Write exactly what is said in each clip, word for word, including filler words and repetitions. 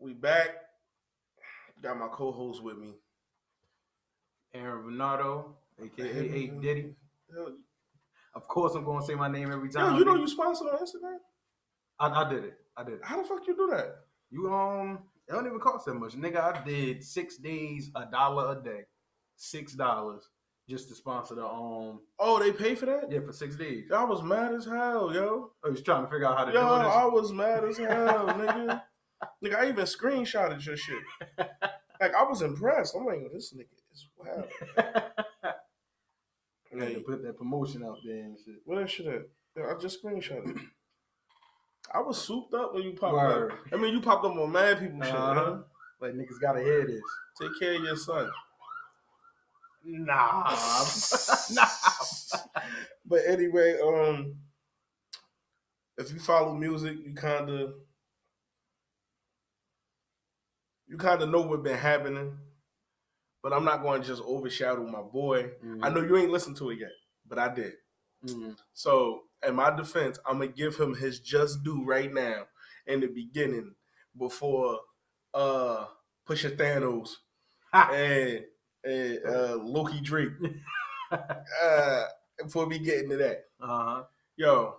We back. Got my co-host with me. Aaron Renato, a k a. A Diddy. Hell, of course I'm going to say my name every time. Yo, you know you sponsored on Instagram? I, I did it. I did it. How the fuck you do that? You, um, it don't even cost that much. Nigga, I did six days, a dollar a day. Six dollars just to sponsor the, um... Oh, they pay for that? Yeah, for six days. I was mad as hell, yo. I was trying to figure out how to yo, do this. Yo, I was mad as hell, nigga. Nigga, I even screenshotted your shit. Like, I was impressed. I'm like, this nigga is wild. I had to put that promotion out there and shit. What that shit at? Yo, I just screenshotted it. I was souped up when you popped Word. up. I mean, you popped up on mad people shit, uh-huh. man. Like, niggas gotta hear this. Take care of your son. Nah. nah. But anyway, um, if you follow music, you kind of, you kind of know what's been happening. But I'm not going to just overshadow my boy. Mm-hmm. I know you ain't listened to it yet, but I did. Mm-hmm. So, in my defense, I'm going to give him his just due right now in the beginning before uh, Pusha Thanos and, and uh, Loki Drake. uh, before we get into that. Uh-huh. Yo,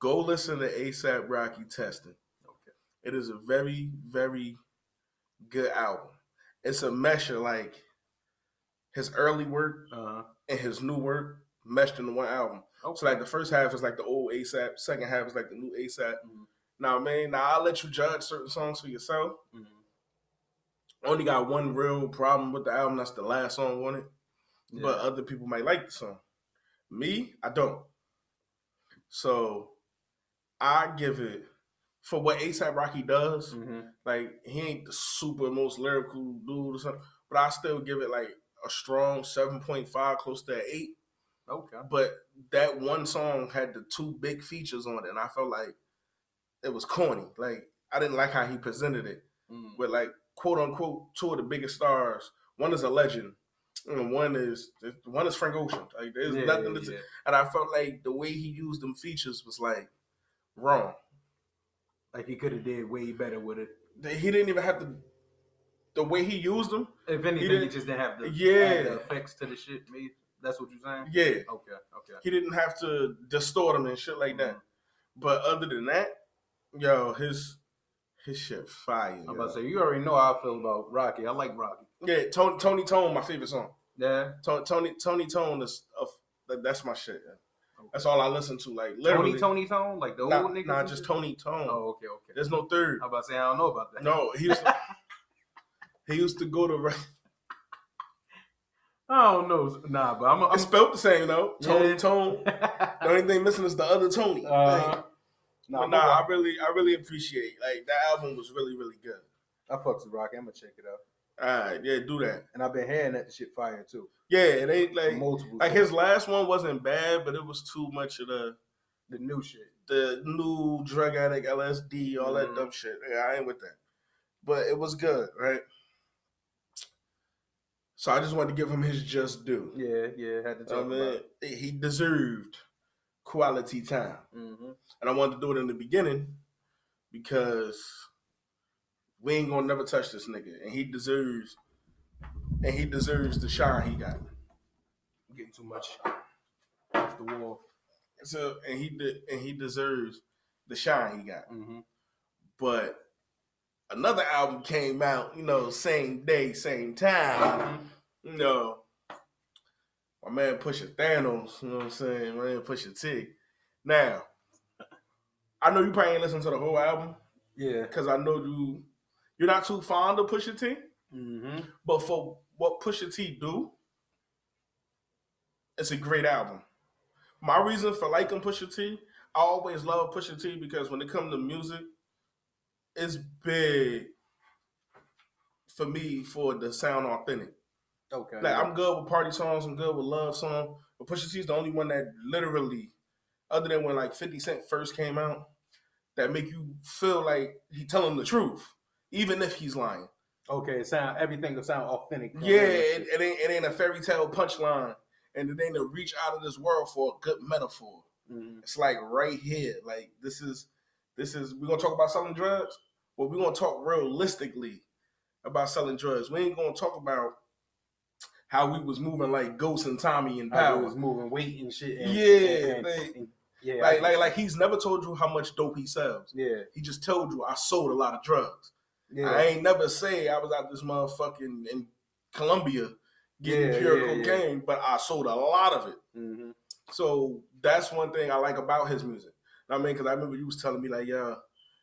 go listen to A$AP Rocky Testing. Okay. It is a very, very good album. It's a mesh of like his early work uh-huh. and his new work meshed into one album. Okay. So like the first half is like the old A$AP, second half is like the new A$AP. Mm-hmm. Now, man, now I'll let you judge certain songs for yourself. Mm-hmm. Only got one real problem with the album. That's the last song on it. Yeah. But other people might like the song. Me, I don't. So I give it for what A$AP Rocky does. Mm-hmm. Like he ain't the super most lyrical dude or something, but I still give it like a strong seven point five, close to an eight. Okay. But that one song had the two big features on it, and I felt like it was corny. Like, I didn't like how he presented it. Mm. With, like, quote-unquote, two of the biggest stars. One is a legend, and one is one is Frank Ocean. Like, there's yeah, nothing to yeah. And I felt like the way he used them features was, like, wrong. Like, he could have did way better with it. He didn't even have to... The way he used them... If anything, he, he just didn't have the, yeah. the effects to the shit, maybe. That's what you're saying? Yeah. Okay, okay. He didn't have to distort him and shit like that. But other than that, yo, his his shit fire. I'm about to say, you already know how I feel about Rocky. I like Rocky. Yeah, Tony Tony Tone, my favorite song. Yeah. Tony Tony, Tony Tone is uh, that's my shit. Okay. That's all I listen to. Like literally. Tony Tony Tone, like the old nah, nigga. Nah, just Tony Tone. Oh, okay, okay. There's no third. I'm about to say I don't know about that. No, he used to, he used to go to. I don't know. Nah, but I'm... I'm it's spelled the same, though. Tone, yeah. Tone. The only thing missing is the other Tony. Uh, like, nah, but nah I really I really appreciate it. Like, that album was really, really good. I fucks with Rocky. I'm going to check it out. All right. Yeah, do that. And I've been hearing that shit fire, too. Yeah, it ain't like... Multiple. Like, his last one wasn't bad, but it was too much of the... The new shit. The new drug addict, L S D, all mm-hmm. that dumb shit. Yeah, I ain't with that. But it was good, right? So I just wanted to give him his just due. Yeah, yeah, had to talk um, about it. He deserved quality time. Mm-hmm. And I wanted to do it in the beginning because we ain't gonna never touch this nigga. And he deserves and he deserves the shine he got. I'm getting too much off the wall. So and he de- and he deserves the shine he got. Mm-hmm. But another album came out, you know, same day, same time. You know, my man Pusha Thanos, you know what I'm saying? My man Pusha T. Now, I know you probably ain't listened to the whole album. Yeah. Because I know you, you're not too fond of Pusha T. Mm-hmm. But for what Pusha T do, it's a great album. My reason for liking Pusha T, I always love Pusha T because when it comes to music, it's big for me for the sound authentic. Okay. Like, I'm good with party songs. I'm good with love songs. But Pusha T is the only one that literally, other than when, like, fifty Cent first came out, that make you feel like he telling the truth, even if he's lying. Okay, it sound, everything will sound authentic. Yeah, it, it, ain't, it ain't a fairy tale punchline. And it ain't a reach out of this world for a good metaphor. Mm-hmm. It's, like, right here. Like, this is, this is, we're going to talk about selling drugs? where we're going to talk realistically about selling drugs. We ain't going to talk about how we was moving like Ghost and Tommy and Power. How we was moving weight and shit. And, yeah. And, and, like, and, yeah. Like, like, like he's never told you how much dope he sells. Yeah. He just told you, I sold a lot of drugs. Yeah. I ain't never say I was out this motherfucking in Colombia getting yeah, pure yeah, cocaine, yeah. but I sold a lot of it. Mm-hmm. So that's one thing I like about his music. I mean, because I remember you was telling me, like, yeah,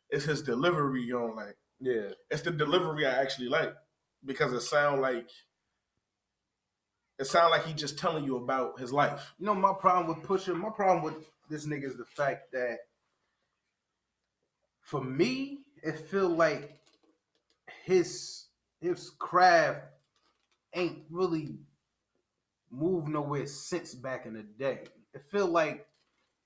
it's his delivery you don't like. Yeah. It's the delivery I actually like, because it sound like, it sound like he just telling you about his life. You know, my problem with Pusha, my problem with this nigga is the fact that, for me, it feel like his his craft ain't really moved nowhere since back in the day. It feel like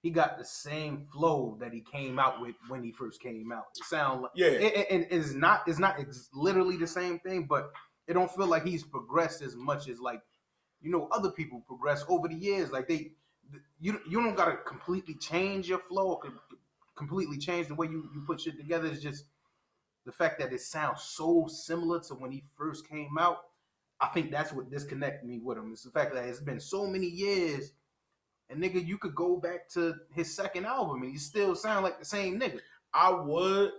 he got the same flow that he came out with when he first came out. It sound like, yeah, and it, it, it's not it's not it's literally the same thing, but it don't feel like he's progressed as much as, like, you know, other people progress over the years. Like, they, you you don't gotta completely change your flow, or completely change the way you, you put shit together. It's just the fact that it sounds so similar to when he first came out. I think that's what disconnected me with him. It's the fact that it's been so many years. And nigga, you could go back to his second album and you still sound like the same nigga. I would,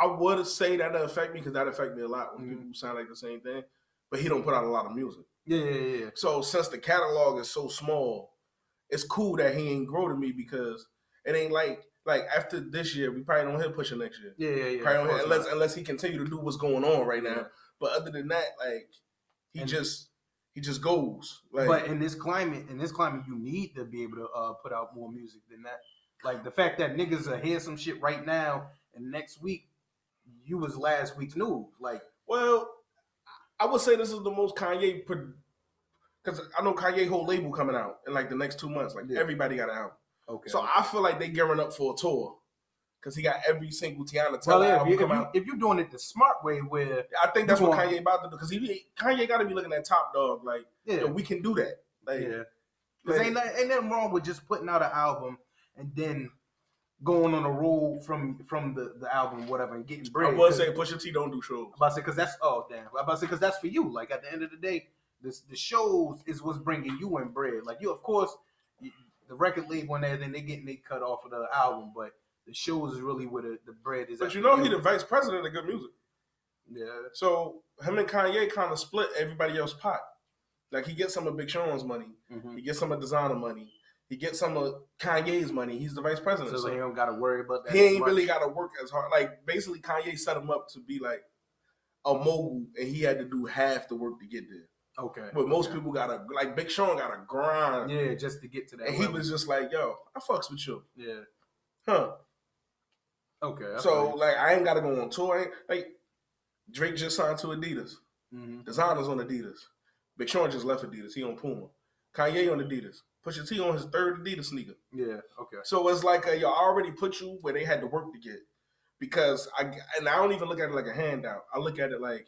I would say that doesn't affect me, because that affect me a lot when mm-hmm. people sound like the same thing. But he don't put out a lot of music. Yeah, yeah, yeah. So since the catalog is so small, it's cool that he ain't grow to me, because it ain't like like after this year we probably don't hear Pusha next year. Yeah, yeah, yeah. Probably don't hear, unless unless he continue to do what's going on right now. Yeah. But other than that, like he and just. He just goes. Like, but in this climate, in this climate, you need to be able to uh, put out more music than that. Like, the fact that niggas are hearing some shit right now, and next week, you was last week's news. Like, well, I would say this is the most Kanye, because I know Kanye whole label coming out in like the next two months. Like, yeah. everybody got an album. Okay. So I feel like they gearing up for a tour, because he got every single Tiana Taylor well, album if, come if, out. If you're doing it the smart way, where I think that's what Kanye about to do, because he Kanye got to be looking at Top Dog, like, yeah, you know, we can do that. Like, yeah, because ain't ain't nothing wrong with just putting out an album and then going on a roll from from the, the album, whatever, and getting bread. I was saying Pusha T don't do shows. About to say because that's oh damn. I'm about to say because that's for you. Like, at the end of the day, this the shows is what's bringing you in bread. Like, you, of course, the record label and everything, they getting they cut off of the album, but the shows is really where the, the bread is. But you know, he's the vice president of Good Music. Yeah. So him and Kanye kind of split everybody else's pot. Like, he gets some of Big Sean's money. Mm-hmm. He gets some of Designer money. He gets some of Kanye's money. He's the vice president. So, so he don't got to worry about that. He ain't much. really got to work as hard. Like, basically, Kanye set him up to be like a mogul, and he had to do half the work to get there. Okay. But most okay. people gotta, like, Big Sean gotta grind. Yeah, just to get to that. And level. He was just like, yo, I fucks with you. Yeah. Huh. Okay. I so like, I ain't gotta go on tour. Like, Drake just signed to Adidas. Mm-hmm. Designer's on Adidas. Big Sean just left Adidas. He on Puma. Kanye on Adidas. Pusha T on his third Adidas sneaker. Yeah. Okay. So it's like, a, yo, I already put you where they had to work to get, because I and I don't even look at it like a handout. I look at it like,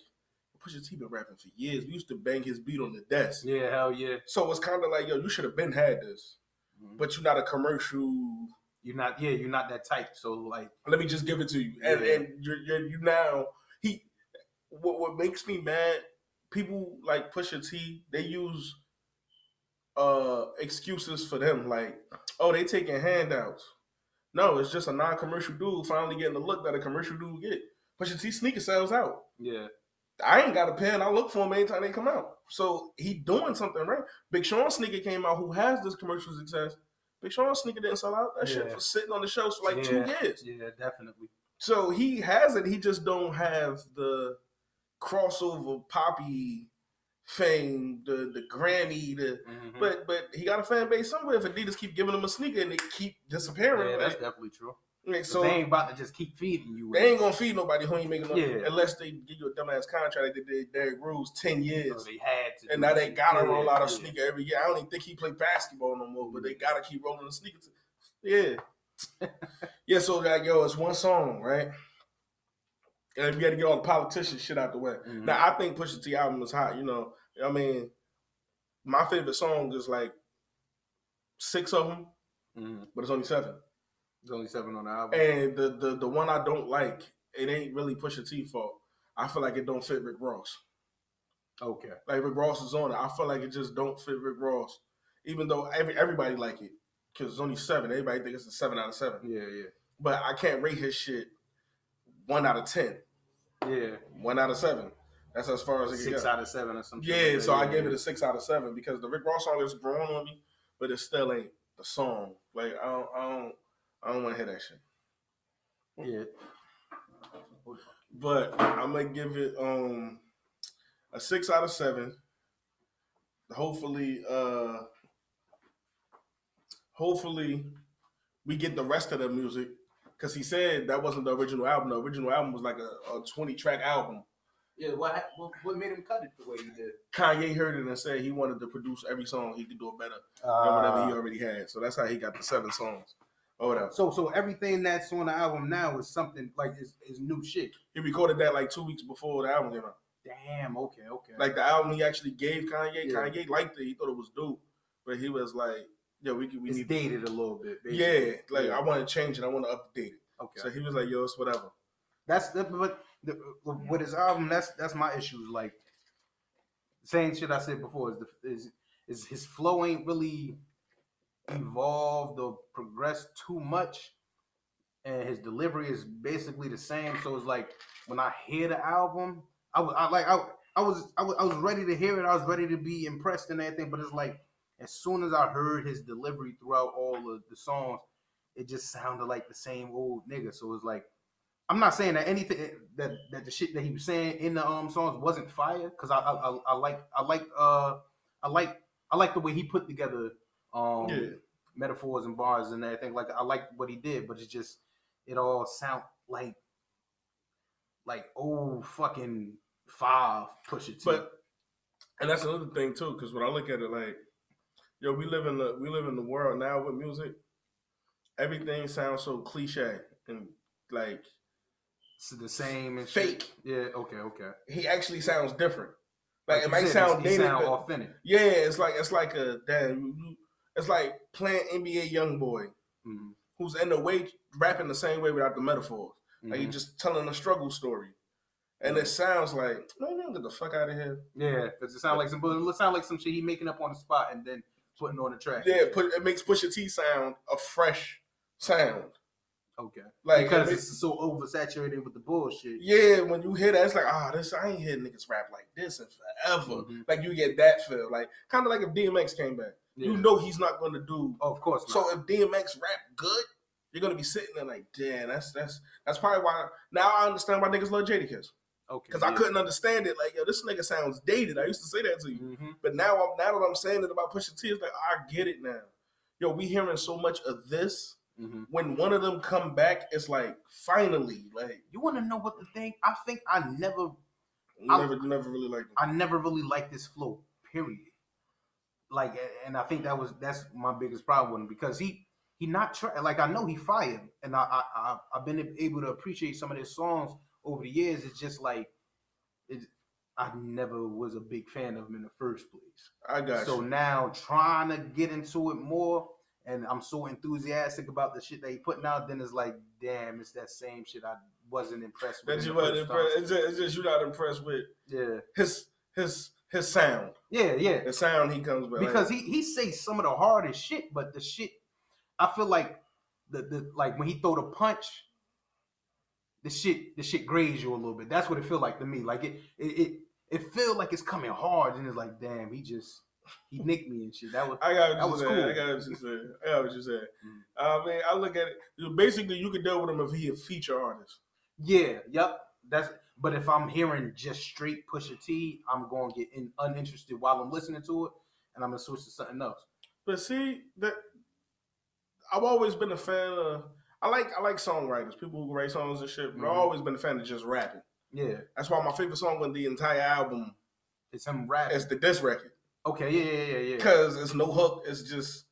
Pusha T been rapping for years. We used to bang his beat on the desk. Yeah. Hell yeah. So it's kind of like, yo, you should have been had this, mm-hmm. but you're not a commercial. You're not, yeah, you're not that type. So, like, let me just give it to you. And, yeah. and you're, you're, you now, he, what, what makes me mad, people like Pusha T, they use uh, excuses for them. Like, oh, they taking handouts. No, it's just a non-commercial dude finally getting the look that a commercial dude get. Pusha T sneaker sells out. Yeah. I ain't got a pair, and I look for them anytime they come out. So he doing something right. Big Sean sneaker came out, who has this commercial success. Big Sean's sneaker didn't sell out. That yeah. shit was sitting on the shelves for like yeah. two years. Yeah, definitely. So he has it. He just don't have the crossover poppy fame, the the Grammy. The, mm-hmm. But but he got a fan base somewhere. If Adidas keep giving him a sneaker and they keep disappearing, yeah, that's like, definitely true. Like, so they ain't about to just keep feeding you. They ain't gonna feed nobody who ain't making money yeah. unless they give you a dumbass contract. They did Derrick Rose ten years, so they had to, and now they gotta roll out a sneaker every year. I don't even think he play basketball no more, but they gotta keep rolling the sneaker. Yeah, yeah. So like, yo, it's one song, right? And we got to get all the politician shit out the way. Mm-hmm. Now I think Pusha T album is hot. You know, I mean, my favorite song is like six of them, mm-hmm. but it's only seven. There's only seven on the album. And the, the, the one I don't like it ain't really Pusha T fault. I feel like it don't fit Rick Ross. Okay. Like Rick Ross is on it. I feel like it just don't fit Rick Ross, even though every everybody like it because it's only seven. Everybody thinks it's a seven out of seven. Yeah, yeah. But I can't rate his shit one out of ten. Yeah. One out of seven. That's as far as it goes. Six out of seven or something. Yeah, like so I gave it a six out of seven because the Rick Ross song is growing on me, but it still ain't the song. Like I don't, I don't, I don't want to hear that shit. Yeah. But I'm gonna give it um a six out of seven. Hopefully, uh, hopefully, we get the rest of the music because he said that wasn't the original album. The original album was like a, a twenty-track album. Yeah, what, what what made him cut it the way he did? Kanye heard it and said he wanted to produce every song. He could do it better uh, than whatever he already had. So that's how he got the seven songs or whatever. So so everything that's on the album now is something like is is new shit. He recorded that like two weeks before the album came out. Damn. Okay. Okay. Like the album he actually gave Kanye. Yeah. Kanye liked it. He thought it was dope, but he was like, "Yo, we can we it's need dated a little bit." Basically. Yeah. Like yeah. I want to change it. I want to update it. Okay. So he was like, "Yo, it's whatever." That's the but. The, with his album, that's that's my issue. Like same shit I said before, is the is is his flow ain't really evolved or progressed too much, and his delivery is basically the same. So it's like when I hear the album, I was I, like I I was, I was I was ready to hear it. I was ready to be impressed and everything. But it's like as soon as I heard his delivery throughout all of the songs, it just sounded like the same old nigga. So it's like. I'm not saying that anything that, that the shit that he was saying in the um songs wasn't fire because I, I I like I like uh I like I like the way he put together um yeah. metaphors and bars and everything like I like what he did but it's just it all sound like like old fucking five Pusha T. But and that's another thing too because when I look at it like yo we live in the we live in the world now with music everything sounds so cliche and like. So the same and fake. Shit. Yeah. Okay. Okay. He actually sounds different. Like, like it might said, sound dated, sound but authentic. Yeah, it's like it's like a damn. It's like playing N B A Young Boy, mm-hmm. who's in the way rapping the same way without the metaphors. Mm-hmm. Like he's just telling a struggle story, and mm-hmm. it sounds like man, you don't get the fuck out of here. Yeah, because it sounds like some. It sound like some shit he making up on the spot and then putting on the track. Yeah, put, it makes Pusha T sound a fresh sound. Okay. Like because it makes, it's so oversaturated with the bullshit. Yeah, when you hear that, it's like, ah, oh, this I ain't heard niggas rap like this in forever. Mm-hmm. Like you get that feel, like kind of like if D M X came back, yeah. you know he's not going to do. Oh, of course. Not. So if D M X rap good, you're going to be sitting there like, damn, that's that's that's probably why. Now I understand why niggas love Jadakiss. Okay. Because yeah. I couldn't understand it. Like yo, this nigga sounds dated. I used to say that to you, mm-hmm. but now I'm now that I'm saying it about Pusha T, it's like I get it now. Yo, we hearing so much of this. Mm-hmm. When one of them come back, it's like finally, like you want to know what the thing? I think I never, never, I, never really liked. It. I never really liked this flow. Period. Like, and I think that was that's my biggest problem with him because he he not try, like I know he fired, and I, I I I've been able to appreciate some of his songs over the years. It's just like it. I never was a big fan of him in the first place. I got so you. Now trying to get into it more. And I'm so enthusiastic about the shit that he putting out. Then it's like, damn, it's that same shit. I wasn't impressed with. That you weren't impressed. It's just, it's just you not impressed with. Yeah. His his his sound. Yeah, yeah. The sound he comes with. Because like. he he says some of the hardest shit, but the shit, I feel like the, the like when he throw the punch, the shit the shit graze you a little bit. That's what it feel like to me. Like it it it it feel like it's coming hard, and it's like, damn, he just. He nicked me and shit. That was I got what that you was saying. Cool. I got what you said. I got what you said. Mm-hmm. I mean, I look at it. Basically, you could deal with him if he a feature artist. Yeah. Yep. That's. But if I'm hearing just straight Pusha T, I'm going to get in, uninterested while I'm listening to it, and I'm gonna switch to something else. But see that I've always been a fan of. I like I like songwriters, people who write songs and shit. But mm-hmm. I've always been a fan of just rapping. Yeah. That's why my favorite song on the entire album is him rapping. It's the diss record. Okay, yeah, yeah, yeah, yeah. Because it's no hook. It's just,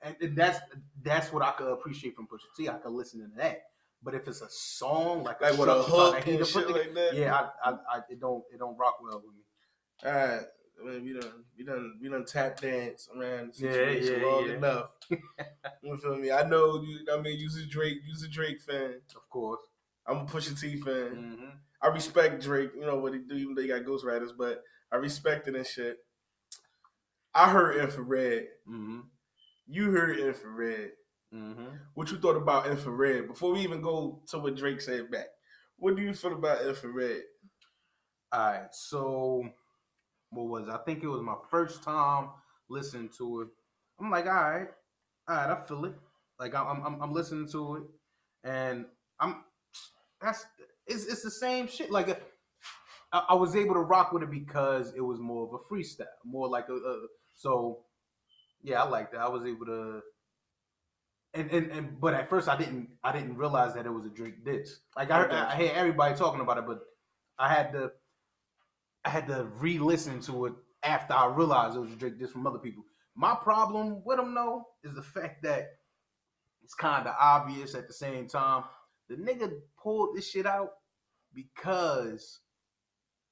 and, and that's that's what I could appreciate from Pusha T. I could listen to that. But if it's a song like, like a with a hook like, and shit the, like that, yeah, I, I, I, it don't, it don't rock well with me. All right, I mean, we done, we done, we done tap dance around the situation yeah, yeah, long yeah. enough. You feel me? I know. You, I mean, you're a Drake, you're a Drake fan, of course. I'm a Pusha T fan. Mm-hmm. I respect Drake, you know what he do, even though he got ghostwriters, but I respect it and shit. I heard Infrared. Mm-hmm. You heard Infrared. Mm-hmm. What you thought about Infrared? Before we even go to what Drake said back, what do you feel about Infrared? All right, so what was I think it was my first time listening to it. I'm like, all right, all right, I feel it. Like I'm, I'm, I'm listening to it, and I'm that's it's, it's the same shit. Like a, I, I was able to rock with it because it was more of a freestyle, more like a, a so. Yeah, I like that. I was able to. And, and and but at first I didn't I didn't realize that it was a Drake ditch. Like I I, I heard everybody talking about it, but I had to I had to re-listen to it after I realized it was a Drake ditch from other people. My problem with him though is the fact that it's kind of obvious at the same time. The nigga pulled this shit out because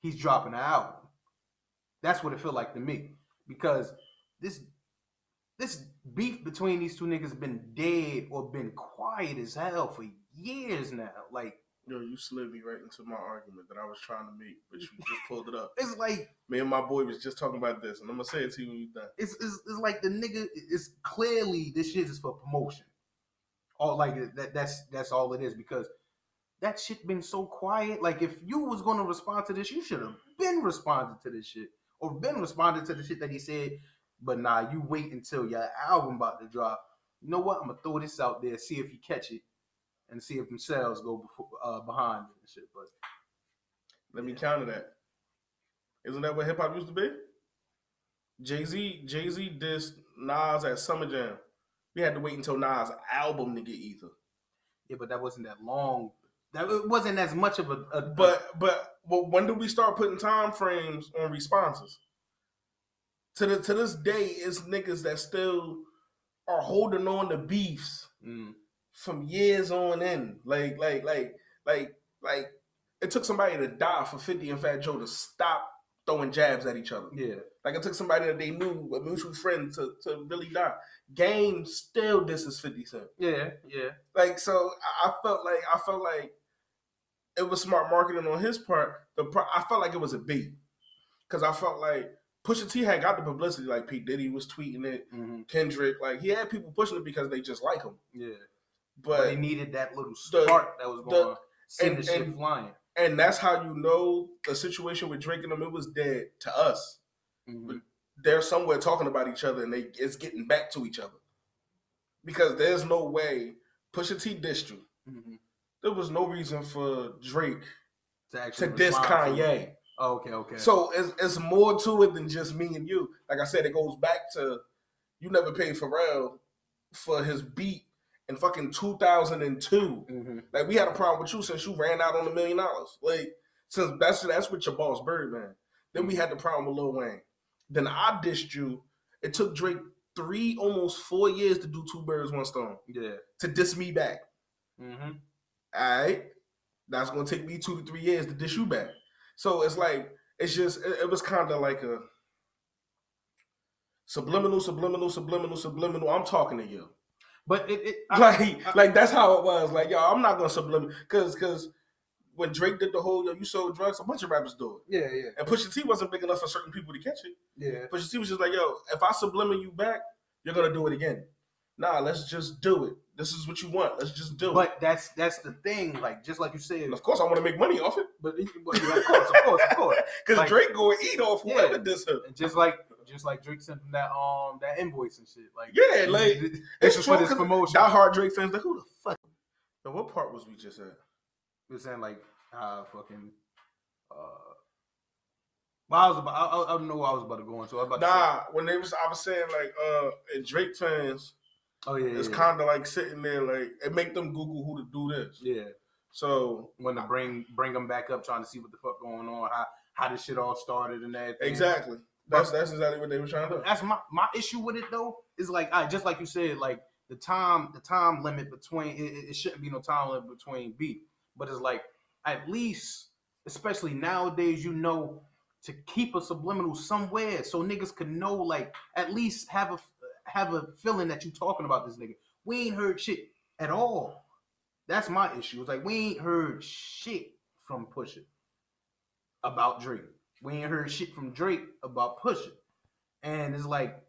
he's dropping an album. That's what it felt like to me. Because this. This beef between these two niggas been dead or been quiet as hell for years now. Like, yo, you slid me right into my argument that I was trying to make, but you just pulled it up. It's like me and my boy was just talking about this, and I'm gonna say it to you when you're done. It's it's, it's like the nigga. It's clearly this shit is for promotion. All like that. That's that's all it is because that shit been so quiet. Like if you was gonna respond to this, you should have been responding to this shit or been responding to the shit that he said. But nah, you wait until your album about to drop. You know what? I'm going to throw this out there, see if you catch it, and see if them sales go before, uh, behind it and shit. But Let yeah. me counter that. Isn't that what hip-hop used to be? Jay-Z Jay-Z dissed Nas at Summer Jam. We had to wait until Nas' album to get either. Yeah, but that wasn't that long. That it wasn't as much of a... a but, but but when did we start putting time frames on responses? To the, to this day, it's niggas that still are holding on to beefs mm. from years on end. Like, like, like, like, like, it took somebody to die for fifty and Fat Joe to stop throwing jabs at each other. Yeah. Like, it took somebody that they knew, a mutual friend, to, to really die. Game still disses fifty Cent. Yeah, yeah. Like, so I felt like, I felt like it was smart marketing on his part. The pro- I felt like it was a beat. Because I felt like Pusha T had got the publicity, like P. Diddy was tweeting it, mm-hmm. Kendrick, like he had people pushing it because they just like him. Yeah, but, but they needed that little spark that was going to send the shit flying. And that's how you know the situation with Drake and them, it was dead to us. Mm-hmm. But they're somewhere talking about each other and they it's getting back to each other. Because there's no way Pusha T dissed you. Mm-hmm. There was no reason for Drake to, actually to diss Kanye. Oh, okay, okay. So it's, it's more to it than just me and you. Like I said, it goes back to you never paid Pharrell for his beat in fucking two thousand two. Mm-hmm. Like we had a problem with you since you ran out on a million dollars. Like since that's that's with your boss Birdman. Then we had the problem with Lil Wayne. Then I dissed you. It took Drake three, almost four years to do two birds, one stone. Yeah. To diss me back. Mm-hmm. All right. That's gonna take me two to three years to diss you back. So it's like, it's just, it, it was kind of like a subliminal, subliminal, subliminal, subliminal. I'm talking to you. But it, it I, like, I, like that's how it was. Like, yo, I'm not going to subliminal. Because cause when Drake did the whole, yo, you sold drugs, a bunch of rappers do it. Yeah, yeah. And Pusha T wasn't big enough for certain people to catch it. Yeah. Pusha T was just like, yo, if I subliminal you back, you're going to do it again. Nah, let's just do it. This is what you want. Let's just do but it. But that's that's the thing. Like, just like you said. And of course, I want to make money off it. But, but of course, of course, of course. Because like, Drake going to eat off whoever yeah. this him. And just like, just like Drake sent him that, um, that invoice and shit. Like, yeah, like, it's just for this promotion. That hard Drake fans, like, who the fuck? So what part was we just at? We were saying, like, uh, fucking, uh, well, I was about, I, I don't know what I was about to go into. I was about nah, to say, when they was, I was saying, like, uh, and Drake fans, oh yeah, it's yeah, kind of yeah. like sitting there, like it make them Google who to do this. Yeah. So when I bring bring them back up, trying to see what the fuck going on, how how this shit all started and that. Exactly. That's but, that's exactly what they were trying to do. That's my, my issue with it though. Is like I just like you said, like the time the time limit between it, it shouldn't be no time limit between beef, but it's like at least, especially nowadays, you know, to keep a subliminal somewhere so niggas could know, like at least have a. have a feeling that you talking about this nigga. We ain't heard shit at all. That's my issue. It's like we ain't heard shit from Pusha about Drake. We ain't heard shit from Drake about Pusha. And it's like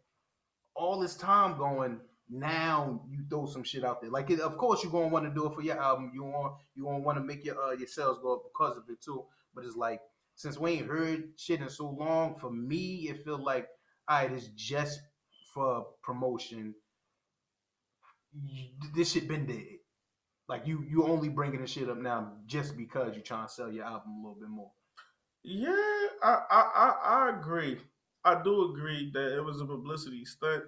all this time going, now you throw some shit out there. Like, it, of course, you're going to want to do it for your album. You want you want to want to make your uh, your sales go up because of it, too. But it's like, since we ain't heard shit in so long, for me, it feels like, all right, it's just for promotion. This shit been dead. Like, you you only bringing this shit up now just because you're trying to sell your album a little bit more. Yeah, I I, I, I agree. I do agree that it was a publicity stunt,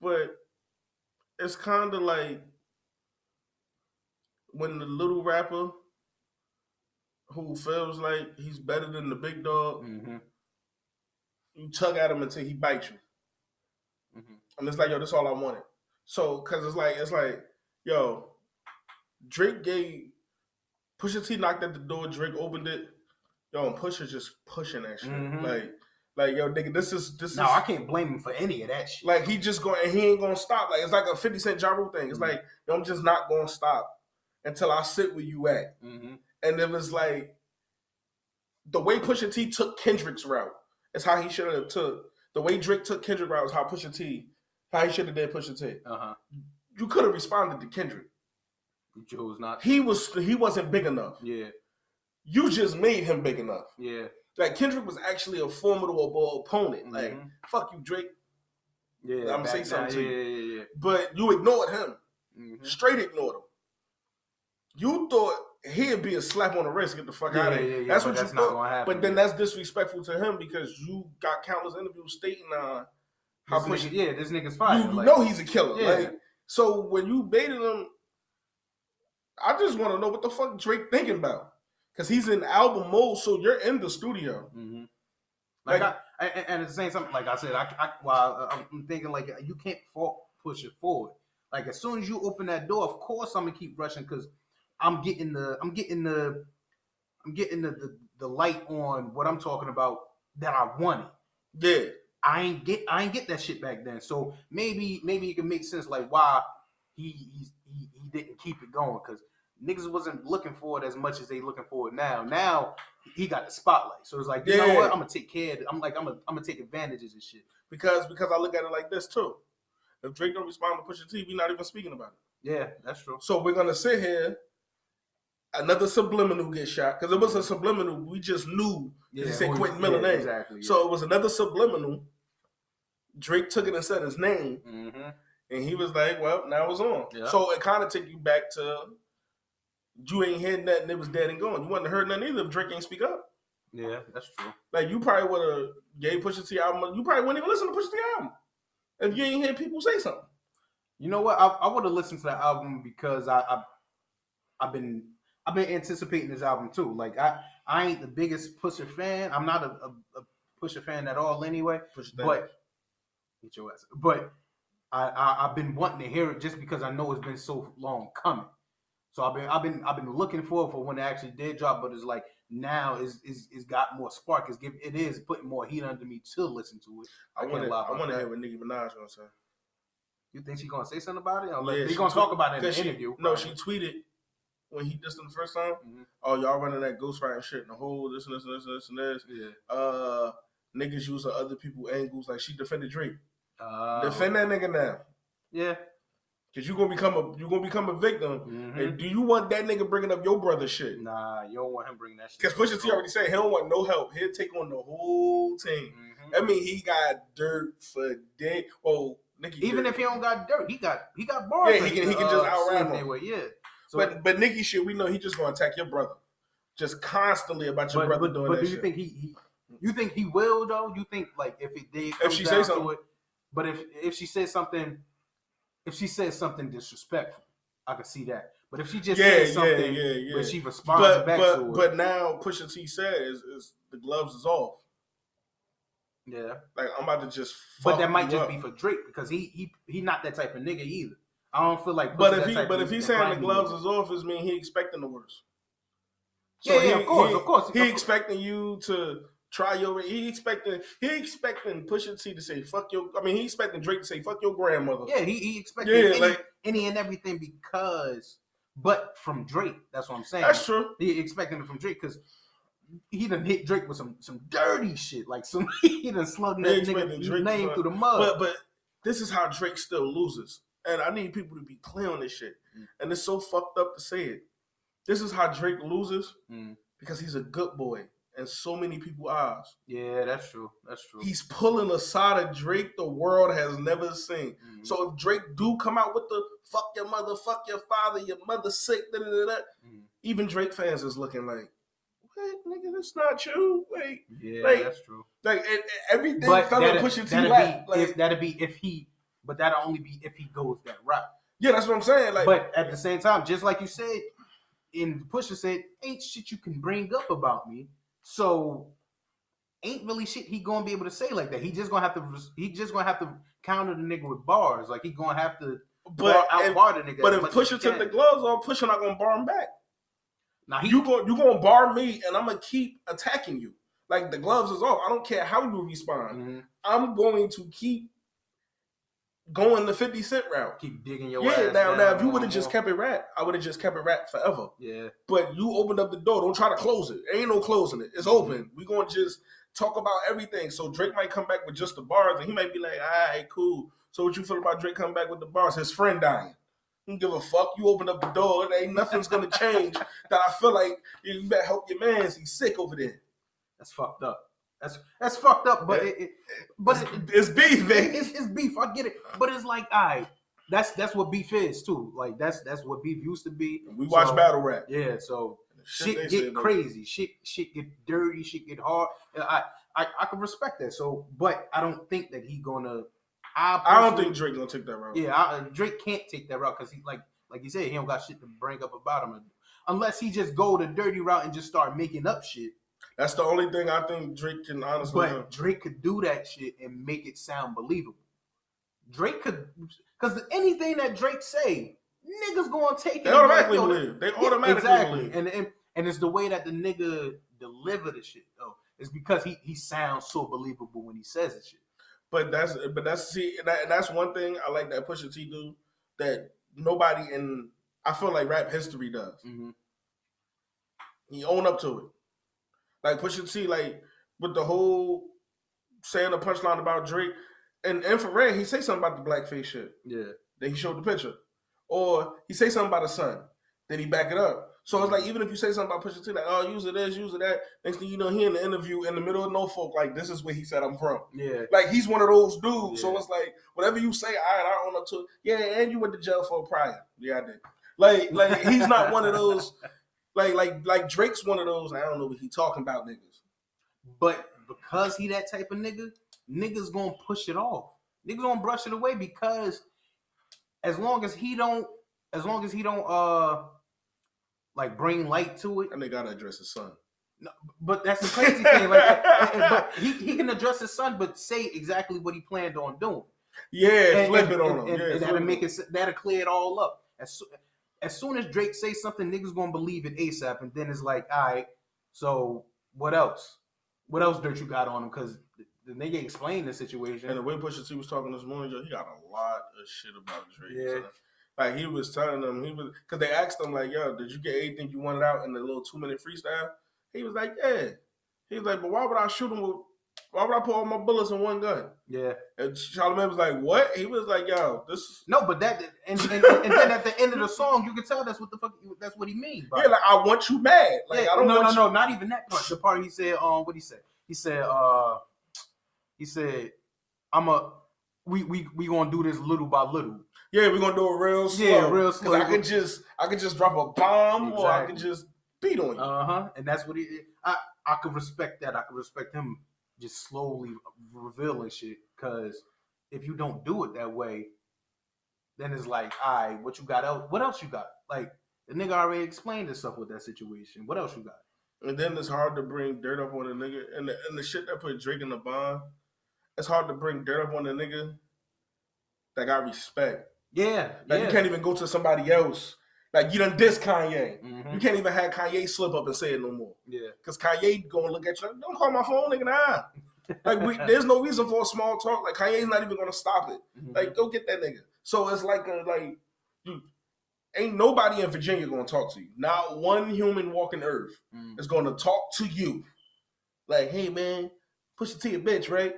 but it's kind of like when the little rapper who feels like he's better than the big dog, mm-hmm. you tug at him until he bites you. Mm-hmm. And it's like, yo, that's all I wanted. So, because it's like, it's like, yo, Drake gave, Pusha T knocked at the door, Drake opened it. Yo, and Pusha's just pushing that shit. Mm-hmm. Like, like, yo, nigga, this is, this no, is. No, I can't blame him for any of that shit. Like, he just going, and he ain't going to stop. Like, it's like a fifty Cent Ja Rule thing. It's mm-hmm. like, yo, I'm just not going to stop until I sit where you at. Mm-hmm. And it was like, the way Pusha T took Kendrick's route is how he should have took. The way Drake took Kendrick route is how Pusha T, how he should have did Pusha T. Uh-huh. You could have responded to Kendrick. You chose not. He was, he wasn't big enough. Yeah. You just made him big enough. Yeah. Like, Kendrick was actually a formidable opponent. Like, mm-hmm. fuck you, Drake. Yeah. I'm going to say something to you. Yeah, yeah, yeah. But you ignored him. Mm-hmm. Straight ignored him. You thought he'd be a slap on the wrist, get the fuck yeah, out of here. Yeah, yeah, that's what that's you not thought. Happen, but then yeah. that's disrespectful to him because you got countless interviews stating uh, how this push. Nigga, yeah, this nigga's fine. You, you like, know he's a killer. Yeah. Like, so when you baited him, I just want to know what the fuck Drake thinking about. Because he's in album mode, so you're in the studio. Mm-hmm. Like, like I, and, and it's saying something, like I said, I, I, well, I, I'm thinking, like, you can't fault push it forward. Like, as soon as you open that door, of course I'm going to keep rushing because I'm getting the, I'm getting the, I'm getting the, the, the light on what I'm talking about that I wanted. Yeah. I ain't get, I ain't get that shit back then. So maybe, maybe it can make sense, like, why he, he, he, he didn't keep it going because niggas wasn't looking for it as much as they looking for it now. Now he got the spotlight, so it's like, you yeah. know what? I'm gonna take care of it. I'm like, I'm gonna, I'm gonna take advantage of this shit because because I look at it like this too. If Drake don't respond to Pusha T, we're not even speaking about it. Yeah, that's true. So we're gonna sit here. Another subliminal gets shot because it was a subliminal. We just knew yeah, he said Quentin Miller yeah, name. Exactly, yeah. So it was another subliminal. Drake took it and said his name, mm-hmm. and he was like, "Well, now it's on." Yeah. So it kind of took you back to. You ain't heard nothing. It was dead and gone. You wouldn't have heard nothing either if Drake ain't speak up. Yeah, that's true. Like, you probably would have gave Pusha T album. You probably wouldn't even listen to Pusha T album if you ain't hear people say something. You know what? I, I would have listened to that album because I, I, I've been I've been anticipating this album too. Like, I, I ain't the biggest Pusha fan. I'm not a, a, a Pusha fan at all anyway. Pusha but get your ass. But I, I I've been wanting to hear it just because I know it's been so long coming. So I've been I've been I've been looking forward for when it actually did drop, but it's like now is is is got more spark. It's give it is putting more heat under me to listen to it. I, I want to I want to hear what Nicki Minaj gonna say. You think she gonna say something about it? Or like, yeah, they gonna t- talk about it in the she, interview. No, probably. She tweeted when he dissed him the first time. Mm-hmm. Oh, y'all running that ghostwriting shit and the whole this and this and this and this and this. Yeah. Uh, niggas using other people's angles. Like, she defended Drake. Uh, Defend that nigga now. Yeah. Cause you gonna become a you gonna become a victim, mm-hmm. and do you want that nigga bringing up your brother shit? Nah, you don't want him bringing that shit. Cause Pusha T already said he don't want no help. He'll take on the whole team. Mm-hmm. I mean, he got dirt for day. Well, Nicki even dirt. If he don't got dirt, he got he got bars. Yeah, he can he can uh, just outrap him. Way, yeah. So, but but Nicki shit, we know he just gonna attack your brother, just constantly about your but, brother but, doing but that. But do you shit. think he, he? You think he will though? You think like if it did, if she says something, it, but if if she says something. If she says something disrespectful, I could see that. But if she just yeah, says something, yeah, yeah, yeah. but she responds but, back but, to it. But now Pusha T says is the gloves is off. Yeah, like I'm about to just. Fuck but that might just up. be for Drake because he he he not that type of nigga either. I don't feel like. Pusha but if he but if he's saying the gloves is off, is mean he expecting the worst. So yeah, yeah, he, of course, he, of course. He of expecting course. you to try your. He expecting he expecting Pusha T to say fuck your. I mean, he expecting Drake to say fuck your grandmother. Yeah, he he expecting yeah, any, like, any and everything because. but from Drake. That's what I'm saying. That's true. He expecting it from Drake because he done hit Drake with some some dirty shit. Like some he done slugged that nigga's name through the mud. But but this is how Drake still loses. And I need people to be clear on this shit. Mm. And it's so fucked up to say it. This is how Drake loses mm. because he's a good boy in so many people's eyes. Yeah, that's true. That's true. He's pulling a side of Drake the world has never seen. Mm-hmm. So if Drake do come out with the fuck your mother, fuck your father, your mother sick, da da da da, mm. even Drake fans is looking like, what, nigga, that's not you. Like, yeah, like, that's true. Like, and, and everything fella pushing to that. Like, that'd be if he, but that'll only be if he goes that route. Yeah, that's what I'm saying. Like, but at the same time, just like you said, and Pusha said, ain't shit you can bring up about me. So ain't really shit he gonna be able to say like that. He just gonna have to he just gonna have to counter the nigga with bars. Like he gonna have to but out bar the nigga. But if Pusha took the gloves off, Pusha not gonna bar him back. Now he, you go you gonna bar me and I'm gonna keep attacking you. Like the gloves is off. I don't care how you respond. Mm-hmm. I'm going to keep going the fifty cent route. Keep digging your yeah, ass. Yeah, now, down, now if you would have just kept it wrapped, I would have just kept it wrapped forever. Yeah. But you opened up the door. Don't try to close it. There ain't no closing it. It's open. We're going to just talk about everything. So Drake might come back with just the bars, and he might be like, all right, cool. So what you feel about Drake coming back with the bars? His friend dying. You don't give a fuck. You opened up the door. There ain't nothing's going to change that I feel like you better help your man. He's sick over there. That's fucked up. That's that's fucked up, but it, it but it's, it's beef, man. It's, it's beef. I get it, but it's like, all right, that's that's what beef is too. Like that's that's what beef used to be. We so, watch battle rap, yeah. So shit get crazy, shit shit get dirty, shit get hard. I I I can respect that. So, but I don't think that he gonna. I, I don't think Drake gonna take that route. Yeah, I, Drake can't take that route because he like like you said, he don't got shit to bring up about him unless he just go the dirty route and just start making up shit. That's the only thing I think Drake can honestly do. But Drake could do that shit and make it sound believable. Drake could, because anything that Drake say, niggas gonna take it. They automatically believe. They automatically believe. Exactly. And, and and it's the way that the nigga deliver the shit though. It's because he he sounds so believable when he says the shit. But that's but that's see and, that, and that's one thing I like that Pusha T do that nobody in I feel like rap history does. Mm-hmm. He own up to it. Like Pusha T, like with the whole saying the punchline about Drake and Infrared, he say something about the blackface shit. Yeah. Then he showed the picture, or he say something about the sun. Then he back it up. So it's like even if you say something about Pusha T, like oh use it this, use it that. Next thing you know, he in the interview in the middle of no folk, like this is where he said I'm from. Yeah. Like he's one of those dudes. Yeah. So it's like whatever you say, all right, I own up to. Yeah, and you went to jail for a prior. Yeah, I did. Like like he's not one of those. Like, like, like Drake's one of those, I don't know what he talking about, niggas. But because he that type of nigga, niggas gonna push it off. Niggas gonna brush it away because as long as he don't, as long as he don't, uh, like bring light to it. And they gotta address his son. No, but that's the crazy thing. Like, but he, he can address his son, but say exactly what he planned on doing. Yeah, flip it on him. And that'll make it, that'll clear it all up. As soon, As soon as Drake says something, niggas gonna believe it ASAP, and then it's like, all right, so what else? What else dirt you got on him? Because the nigga explained the situation. And the way Pusha T was talking this morning, yo, he got a lot of shit about Drake. Yeah. So, like he was telling them, he was because they asked him like, yo, did you get anything you wanted out in the little two minute freestyle? He was like, yeah. He was like, but why would I shoot him with? Why would I put all my bullets in one gun? Yeah. And Charlamagne was like, what? He was like, yo, this is... No, but that... And, and, and then at the end of the song, you can tell that's what the fuck... That's what he means. Yeah, like, I want you mad. Like, yeah, I don't no, want No, no, no, not even that part. The part he said, um, what he said? He said, uh... He said, I'm a... We we we gonna do this little by little. Yeah, we're gonna do it real slow. Yeah, real slow. I could just... I could just drop a bomb exactly. or I could just beat on you. Uh-huh. And that's what he... I, I could respect that. I could respect him. Just slowly revealing shit, because if you don't do it that way, then it's like, all right, what you got else? What else you got? Like, the nigga already explained himself with that situation. What else you got? And then it's hard to bring dirt up on a nigga. And the, and the shit that put Drake in the bond, it's hard to bring dirt up on a nigga that got respect. Yeah. Like, yeah. You can't even go to somebody else. Like, you done diss Kanye. Mm-hmm. You can't even have Kanye slip up and say it no more. Yeah. Because Kanye gonna look at you like, don't call my phone, nigga, nah. Like, we, there's no reason for a small talk. Like, Kanye's not even gonna stop it. Mm-hmm. Like, go get that nigga. So it's like, a, like, dude, Ain't nobody in Virginia gonna talk to you. Not one human walking earth mm. is gonna talk to you. Like, hey man, Pusha T a bitch, right?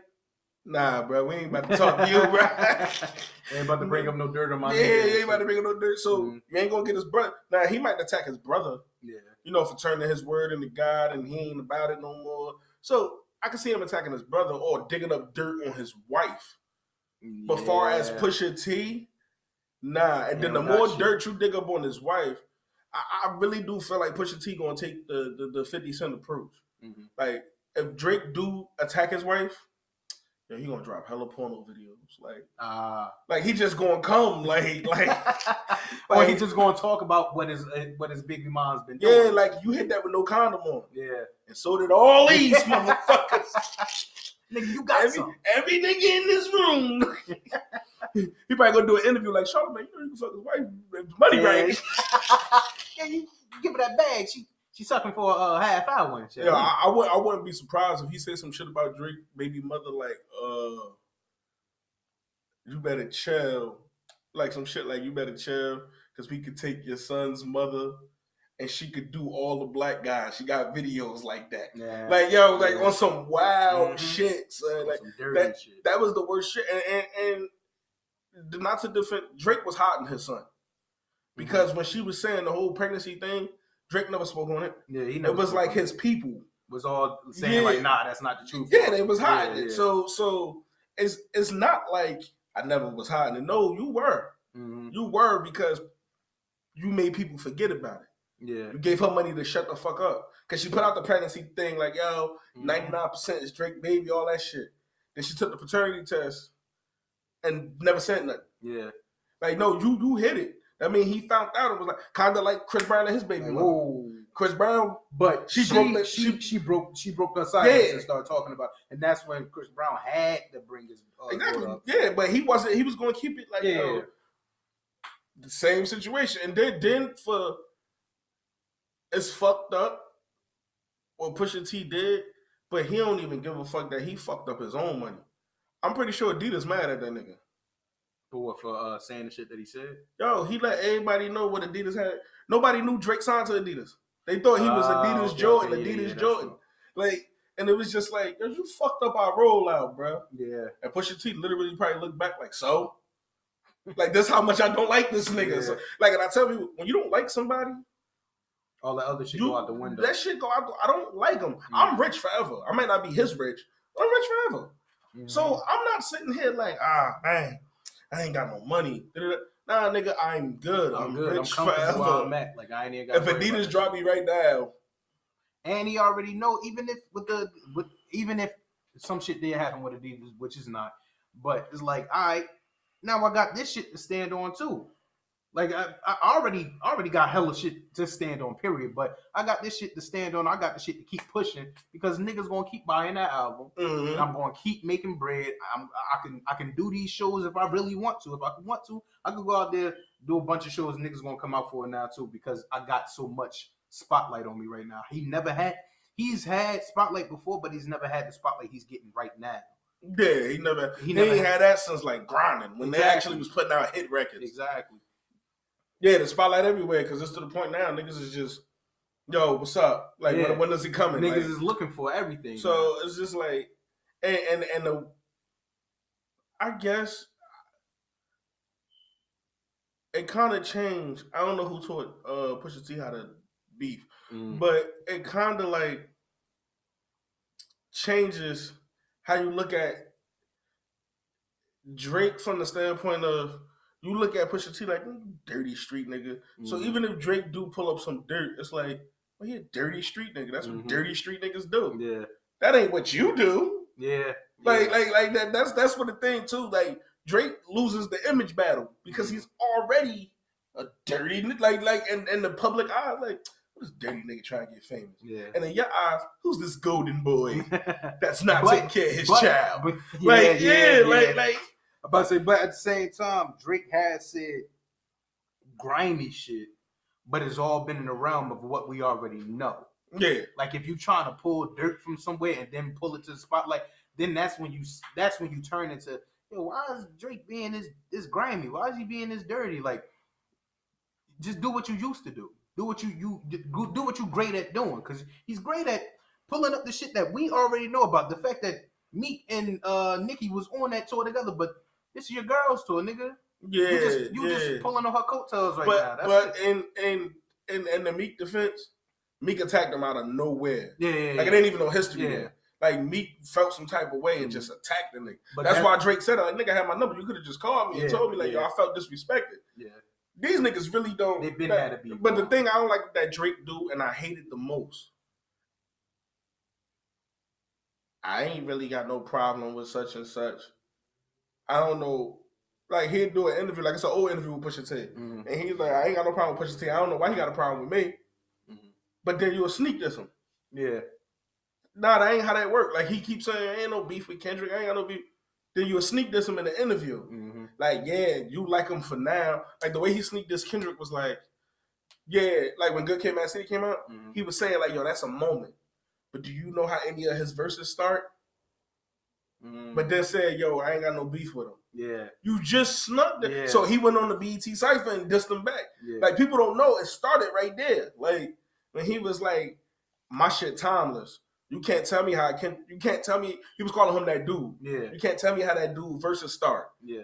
Nah, bro, we ain't about to talk to you, bro. Ain't about to bring up no dirt on my yeah, name. Yeah, ain't about to bring up no dirt. So mm-hmm. you ain't gonna get his brother. Now he might attack his brother. Yeah, you know, for turning his word into God, and he ain't about it no more. So I can see him attacking his brother or digging up dirt on his wife. Yeah. But far as Pusha T, nah. And then yeah, the more you. dirt you dig up on his wife, I, I really do feel like Pusha T gonna take the the, the fifty cent approach. Mm-hmm. Like if Drake do attack his wife, yo, he gonna drop hella porno videos, like, uh, like he just gonna come, like, like, or like, he just gonna talk about what his what his baby mom's been doing. Yeah, like you hit that with no condom on. Yeah, and so did all these motherfuckers. Nigga, you got Every, some. Every nigga in this room. He probably gonna do an interview like, Charlamagne, you know you can fuck his wife, money yeah. right? Yeah, you give her that bag. She. She's sucking for a uh, half hour one. Yeah, I, I wouldn't. I wouldn't be surprised if he said some shit about Drake, baby mother, like, uh, you better chill, like some shit like you better chill, because we could take your son's mother, and she could do all the black guys. She got videos like that. Yeah. Like yo, like yeah. on some wild mm-hmm. shit, son. Like some dirty that, shit. That was the worst shit. And, and and not to defend, Drake was hiding his son because mm-hmm. when she was saying the whole pregnancy thing. Drake never spoke on it. Yeah, he never. It was like it. His people was all saying yeah. like, "Nah, that's not the truth." Yeah, they was hiding yeah, it. Yeah. So, so it's it's not like I never was hiding it. No, you were, mm-hmm. you were because you made people forget about it. Yeah, you gave her money to shut the fuck up because she put out the pregnancy thing like, "Yo, ninety-nine percent is Drake baby," all that shit. Then she took the paternity test and never said nothing. Yeah, like no, you you hit it. I mean, he found out and was like kind of like Chris Brown and his baby. Like, whoa, Chris Brown, but she, she broke the, she, she she broke she broke her silence yeah. and started talking about, it. And that's when Chris Brown had to bring his uh, exactly up. Yeah, but he wasn't. He was going to keep it like yeah. uh, the same situation, and then then for it's fucked up what Pusha T did, but he don't even give a fuck that he fucked up his own money. I'm pretty sure Adidas mad at that nigga. For for uh, saying the shit that he said. Yo, he let everybody know what Adidas had. Nobody knew Drake signed to Adidas. They thought he was Adidas uh, okay, Jordan, okay, yeah, Adidas yeah, Jordan. True. Like, and it was just like, yo, you fucked up our rollout, bro. Yeah. And Pusha T literally probably looked back like, so? Like, this how much I don't like this nigga. Yeah. So, like, and I tell you, when you don't like somebody, all that other shit you, go out the window. That shit go out the, I don't like him. Mm. I'm rich forever. I might not be his rich, but I'm rich forever. Mm. So I'm not sitting here like, ah, man. I ain't got no money. Nah, nigga, I'm good. I'm, I'm good. Rich I'm forever. Where I'm at. Like, I ain't got. If Adidas drop me right now, and he already know, even if with the with even if some shit did happen with Adidas, which is not, but it's like, all right, now I got this shit to stand on too. Like I, I already already got hella shit to stand on. Period. But I got this shit to stand on. I got the shit to keep pushing because niggas gonna keep buying that album. Mm-hmm. And I'm gonna keep making bread. I'm, I can I can do these shows if I really want to. If I want to, I could go out there do a bunch of shows. Niggas gonna come out for it now too because I got so much spotlight on me right now. He never had. He's had spotlight before, but he's never had the spotlight he's getting right now. Yeah, he never. He, he never had, had that since like grinding when exactly. they actually was putting out hit records. Exactly. Yeah, the spotlight everywhere because it's to the point now niggas is just, yo, what's up? Like, yeah. when, when is he coming? Niggas like, is looking for everything. So man. It's just like, and and and the, I guess it kind of changed. I don't know who taught uh, Pusha T how to beef, mm. but it kind of like changes how you look at Drake from the standpoint of. You look at Pusha T like, mm, dirty street nigga. Mm-hmm. So even if Drake do pull up some dirt, it's like, well, he a dirty street nigga. That's mm-hmm. what dirty street niggas do. Yeah. That ain't what you do. Yeah. Like, yeah. like, like that. That's that's what the thing too. Like Drake loses the image battle because he's already a dirty like like and, and the public eye like, what is dirty nigga trying to get famous? Yeah. And in your eyes, who's this golden boy that's not but, taking care of his but, child? But, yeah, like yeah, yeah, like yeah. like. About to say, but at the same time, Drake has said grimy shit, but it's all been in the realm of what we already know. Yeah, like if you're trying to pull dirt from somewhere and then pull it to the spotlight, then that's when you that's when you turn into, yo, why is Drake being this this grimy? Why is he being this dirty? Like just do what you used to do. Do what you you do what you great at doing, because he's great at pulling up the shit that we already know about. The fact that Meek and uh, Nicki was on that tour together, but this is your girls' tour, nigga. Yeah, you just, you yeah. just pulling on her coattails right but, now. That's but in in in in the Meek defense, Meek attacked him out of nowhere. Yeah, yeah, yeah. Like it ain't even no history. Yeah. There. Like, Meek felt some type of way and mm-hmm. just attacked the nigga. But That's that, why Drake said, like, nigga, I had my number. You could have just called me yeah, and told me, like, yeah. yo, I felt disrespected. Yeah. These niggas really don't. They've been like, had to be. But the thing I don't like that Drake do, and I hate it the most, I ain't really got no problem with such and such. I don't know. Like, he'd do an interview. Like, it's an old interview with Pusha T. Mm-hmm. And he's like, I ain't got no problem with Pusha T. I don't know why he got a problem with me. Mm-hmm. But then you'll sneak this him. Yeah. Nah, that ain't how that work. Like, he keeps saying, ain't no beef with Kendrick. I ain't got no beef. Then you'll sneak this him in the interview. Mm-hmm. Like, yeah, you like him for now. Like, the way he sneaked this Kendrick was like, yeah, like when Good Kid, Mad City came out, mm-hmm. he was saying, like, yo, that's a moment. But do you know how any of his verses start? Mm-hmm. But then said, yo, I ain't got no beef with him. Yeah. You just snuck it. Yeah. So he went on the B E T Cypher and dissed him back. Yeah. Like, people don't know. It started right there. Like, when he was like, my shit timeless. You can't tell me how I can. You can't tell me. He was calling him that dude. Yeah. You can't tell me how that dude versus start. Yeah.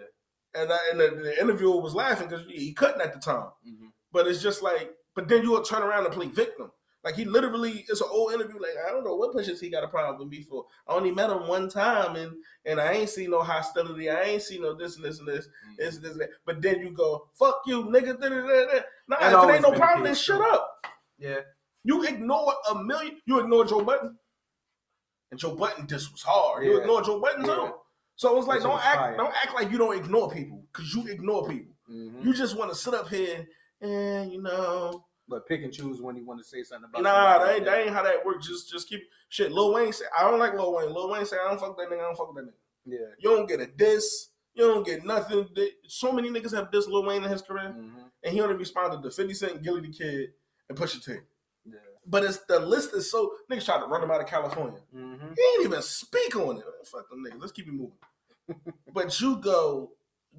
And I, and the, the interviewer was laughing because he couldn't at the time. Mm-hmm. But it's just like. But then you will turn around and play victim. Like he literally, it's an old interview. Like I don't know what pushes he got a problem with me for. I only met him one time, and and I ain't seen no hostility. I ain't seen no this and this and this, mm-hmm. this and this and that. But then you go fuck you, nigga. Da, da, da, da. Nah, if it ain't no problem, then shut up. Yeah. You ignore a million. You ignore Joe Budden. And Joe Budden, this was hard. Yeah. You ignore Joe Budden too. Yeah. So it was like, don't act, don't act like you don't ignore people, because you ignore people. Mm-hmm. You just want to sit up here and you know, but pick and choose when you want to say something about. Nah, that ain't, that ain't how that works. Just, just keep shit. Lil Wayne said, I don't like Lil Wayne. Lil Wayne said, I don't fuck that nigga. I don't fuck that nigga. Yeah, you don't get a diss. You don't get nothing. So many niggas have dissed Lil Wayne in his career, mm-hmm. and he only responded to fifty Cent, Gilly the Kid, and Pusha T. Yeah. But it's the list is so niggas tried to run him out of California. Mm-hmm. He ain't even speak on it. Fuck them niggas. Let's keep it moving. But you go,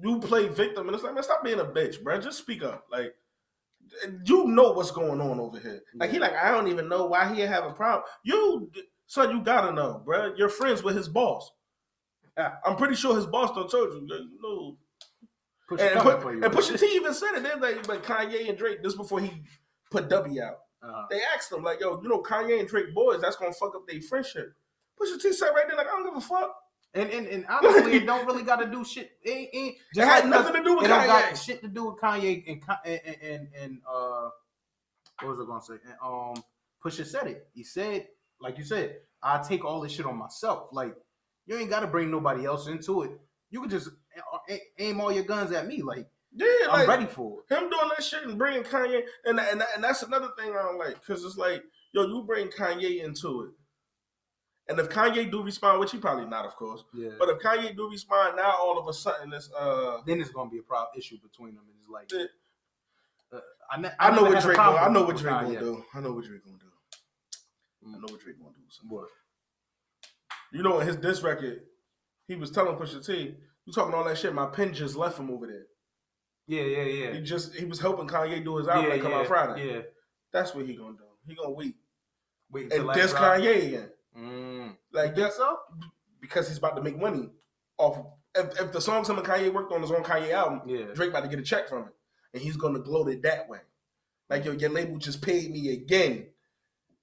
you play victim, and it's like, man, stop being a bitch, bro. Just speak up. Like, you know what's going on over here. Like yeah. he like, I don't even know why he have a problem. You son, you gotta know, bro. You're friends with his boss. Yeah. I'm pretty sure his boss don't told you. You know. Push and put, for you, and Pusha T even said it. They're like, but Kanye and Drake. This before he put W out. Uh-huh. They asked him, like, yo, you know, Kanye and Drake boys, that's going to fuck up their friendship. Pusha T said right there, like, I don't give a fuck. And and, and honestly, it don't really got to do shit. It, ain't, it, ain't, just it had like, nothing to do with it Kanye. It don't got shit to do with Kanye and, and, and, and uh, what was I going to say? And, um, Pusha said it. He said, like you said, I take all this shit on myself. Like, you ain't got to bring nobody else into it. You can just aim all your guns at me, like. Yeah, I'm like, ready for it. Him doing that shit and bringing Kanye, and and and that's another thing I don't like, because it's like, yo, you bring Kanye into it, and if Kanye do respond, which he probably not, of course, yeah. But if Kanye do respond, now all of a sudden it's uh, then it's gonna be a problem issue between them, and it's like, it, uh, I, ne- I, I know what Drake, gonna, I know what Drake gonna do, I know what Drake gonna do, mm. I know what Drake gonna do. So. What? You know, in his diss record, he was telling Pusha T, "You talking all that shit? My pen just left him over there." Yeah, yeah, yeah. He just he was helping Kanye do his album yeah, like come yeah, out Friday. Yeah, that's what he gonna do. He gonna wait, wait and diss Kanye again. Mm. Like that's so because he's about to make money off. If, if the songs him and Kanye worked on his own Kanye album, yeah. Drake about to get a check from it, and he's gonna gloat it that way. Like yo, your label just paid me again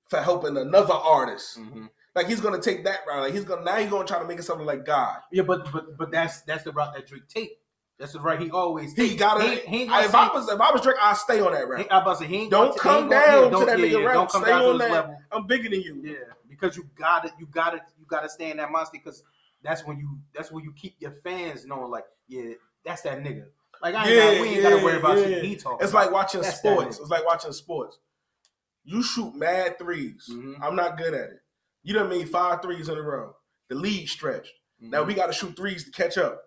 for helping another artist. Mm-hmm. Like he's gonna take that route. Like he's gonna now he's gonna try to make it something like God. Yeah, but but but that's that's the route that Drake take. That's the right. He always he got it. If I was if I was Drake, I stay on that route. I was saying, don't come down to that nigga route. Stay on that. I'm bigger than you. Yeah, because you got it. You got it. You got to stay in that monster because that's when you that's when you keep your fans knowing like yeah, that's that nigga. Like I ain't yeah, gotta, we ain't yeah, gotta worry about yeah. shit he talking. It's like watching that's sports. It's like watching sports. You shoot mad threes. Mm-hmm. I'm not good at it. You done made five threes in a row. The lead stretched. Mm-hmm. Now we got to shoot threes to catch up.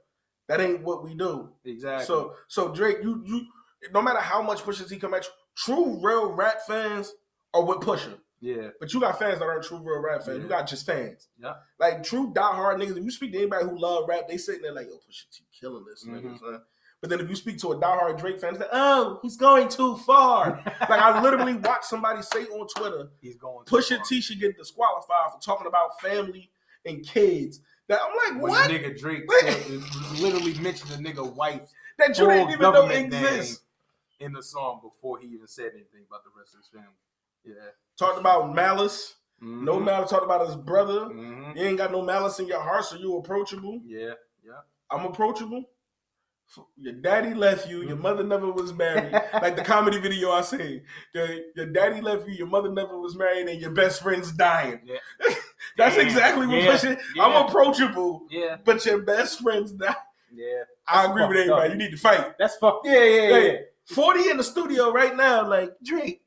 That ain't what we do. Exactly. So, so Drake, you you, no matter how much Pusha T come at you, true real rap fans are with Pusha. Yeah. But you got fans that aren't true real rap fans. Yeah. You got just fans. Yeah. Like true diehard niggas. If you speak to anybody who love rap, they sitting there like, yo, Pusha T killing this mm-hmm. niggas. But then if you speak to a diehard Drake fan, it's like, oh, he's going too far. Like, I literally watched somebody say on Twitter, he's going too Pusha far. T should get disqualified for talking about family and kids. That I'm like, when what? Nigga Drake literally mentioned a nigga wife that you didn't even know exists in the song before he even said anything about the rest of his family. Yeah. Talked about malice. Mm-hmm. No malice. Talked about his brother. Mm-hmm. You ain't got no malice in your heart, so you approachable. Yeah, yeah. I'm approachable. Your daddy left you. Your mother never was married. Like the comedy video I seen. Your, your daddy left you. Your mother never was married, and your best friend's dying. Yeah. That's yeah. exactly what yeah. pushing. Yeah. I'm approachable. Yeah. But your best friend's dying. Yeah. I agree with everybody. Up. You need to fight. That's fucked. Yeah, yeah, yeah, yeah. forty in the studio right now. Like Drake.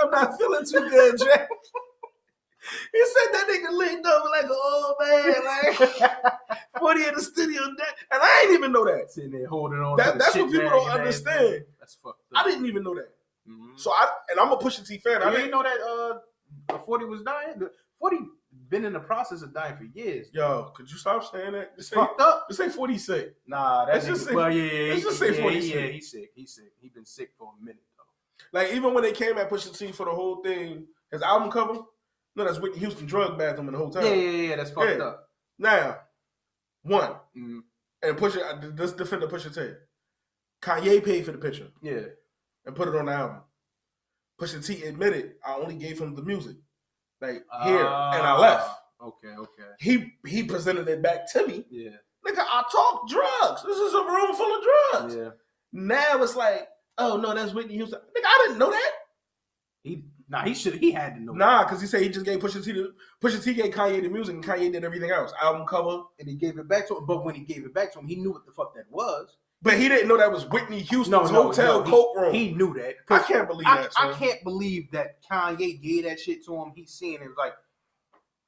I'm not feeling too good, Drake. He said that nigga linked over like an old man, like forty in the studio, and I didn't even know that. Sitting there holding on. That, to that's what people don't understand. Ass, that's fucked up. I didn't even know that. Mm-hmm. So I and I'm a Pusha T fan. You I didn't know that uh, forty was dying. forty been in the process of dying for years. Yo, could you stop saying that? This fucked up. This ain't forty sick. Nah, that's just say, well, yeah, yeah. Let's just say yeah, forty sick. Yeah, he's sick. He's sick. He's been sick for a minute though. Like even when they came at Pusha T for the whole thing, his album cover. No, that's Whitney Houston drug bathroom in the hotel. Yeah, yeah, yeah, that's fucked yeah. up. Now, one, mm-hmm. and Pusha, this defender Pusha T. Kanye paid for the picture. Yeah. And put it on the album. Pusha T admitted, I only gave him the music. Like, uh, here, and I left. Okay, okay. He he presented it back to me. Yeah. Nigga, I talk drugs. This is a room full of drugs. Yeah. Now it's like, oh, no, that's Whitney Houston. Nigga, I didn't know that. He Nah, he should. He had to know. Nah, because he said he just gave Pusha T. The, Pusha T gave Kanye the music, and Kanye did everything else. Album cover, and he gave it back to him. But when he gave it back to him, he knew what the fuck that was. But he didn't know that was Whitney Houston's no, no, hotel no, coat room. He, he knew that. I can't believe I, that. I, I can't believe that Kanye gave that shit to him. He's seeing it like,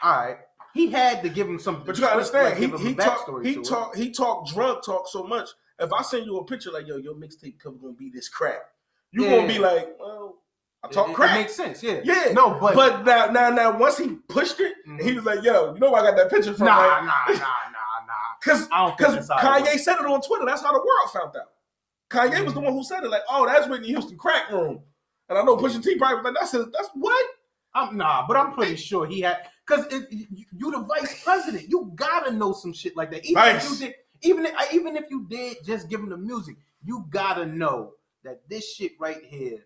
all right, he had to give him some. But you gotta understand, like, he he talked he talked he talked drug talk so much. If I send you a picture like yo, your mixtape cover gonna be this crap, you yeah. gonna be like, well. I talk it, crap. It makes sense, yeah. Yeah. No, but but now now now once he pushed it, mm-hmm. he was like, yo, you know where I got that picture from? Nah, right? nah, nah, nah, nah. Because Kanye it said it on Twitter. That's how the world found out. Kanye mm-hmm. was the one who said it, like, oh, that's Whitney Houston crack room. And I know Pusha T probably was like, that's his, that's what? I'm nah, but I'm pretty sure he had because you, you the vice president. You gotta know some shit like that. Even nice. if you did, even if, even if you did just give him the music, you gotta know that this shit right here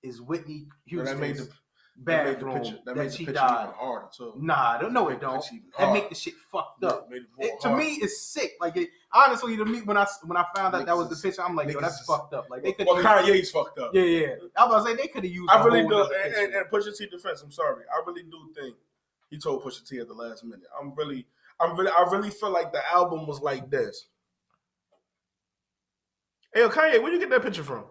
is Whitney Houston's bathroom that, that, that she died. So nah, don't know it don't. That make the shit fucked up. It it, to me, it's sick. Like it, honestly, to me, when I when I found out that was the picture, I'm like, yo, that's fucked up. Like they could. Well, Kanye's fucked up. Yeah, yeah. I was like, they could have used. I really do. And, and, and Pusha T defense. I'm sorry. I really do think he told Pusha T at the last minute. I'm really, I'm really, I really feel like the album was like this. Hey, Kanye, where you get that picture from?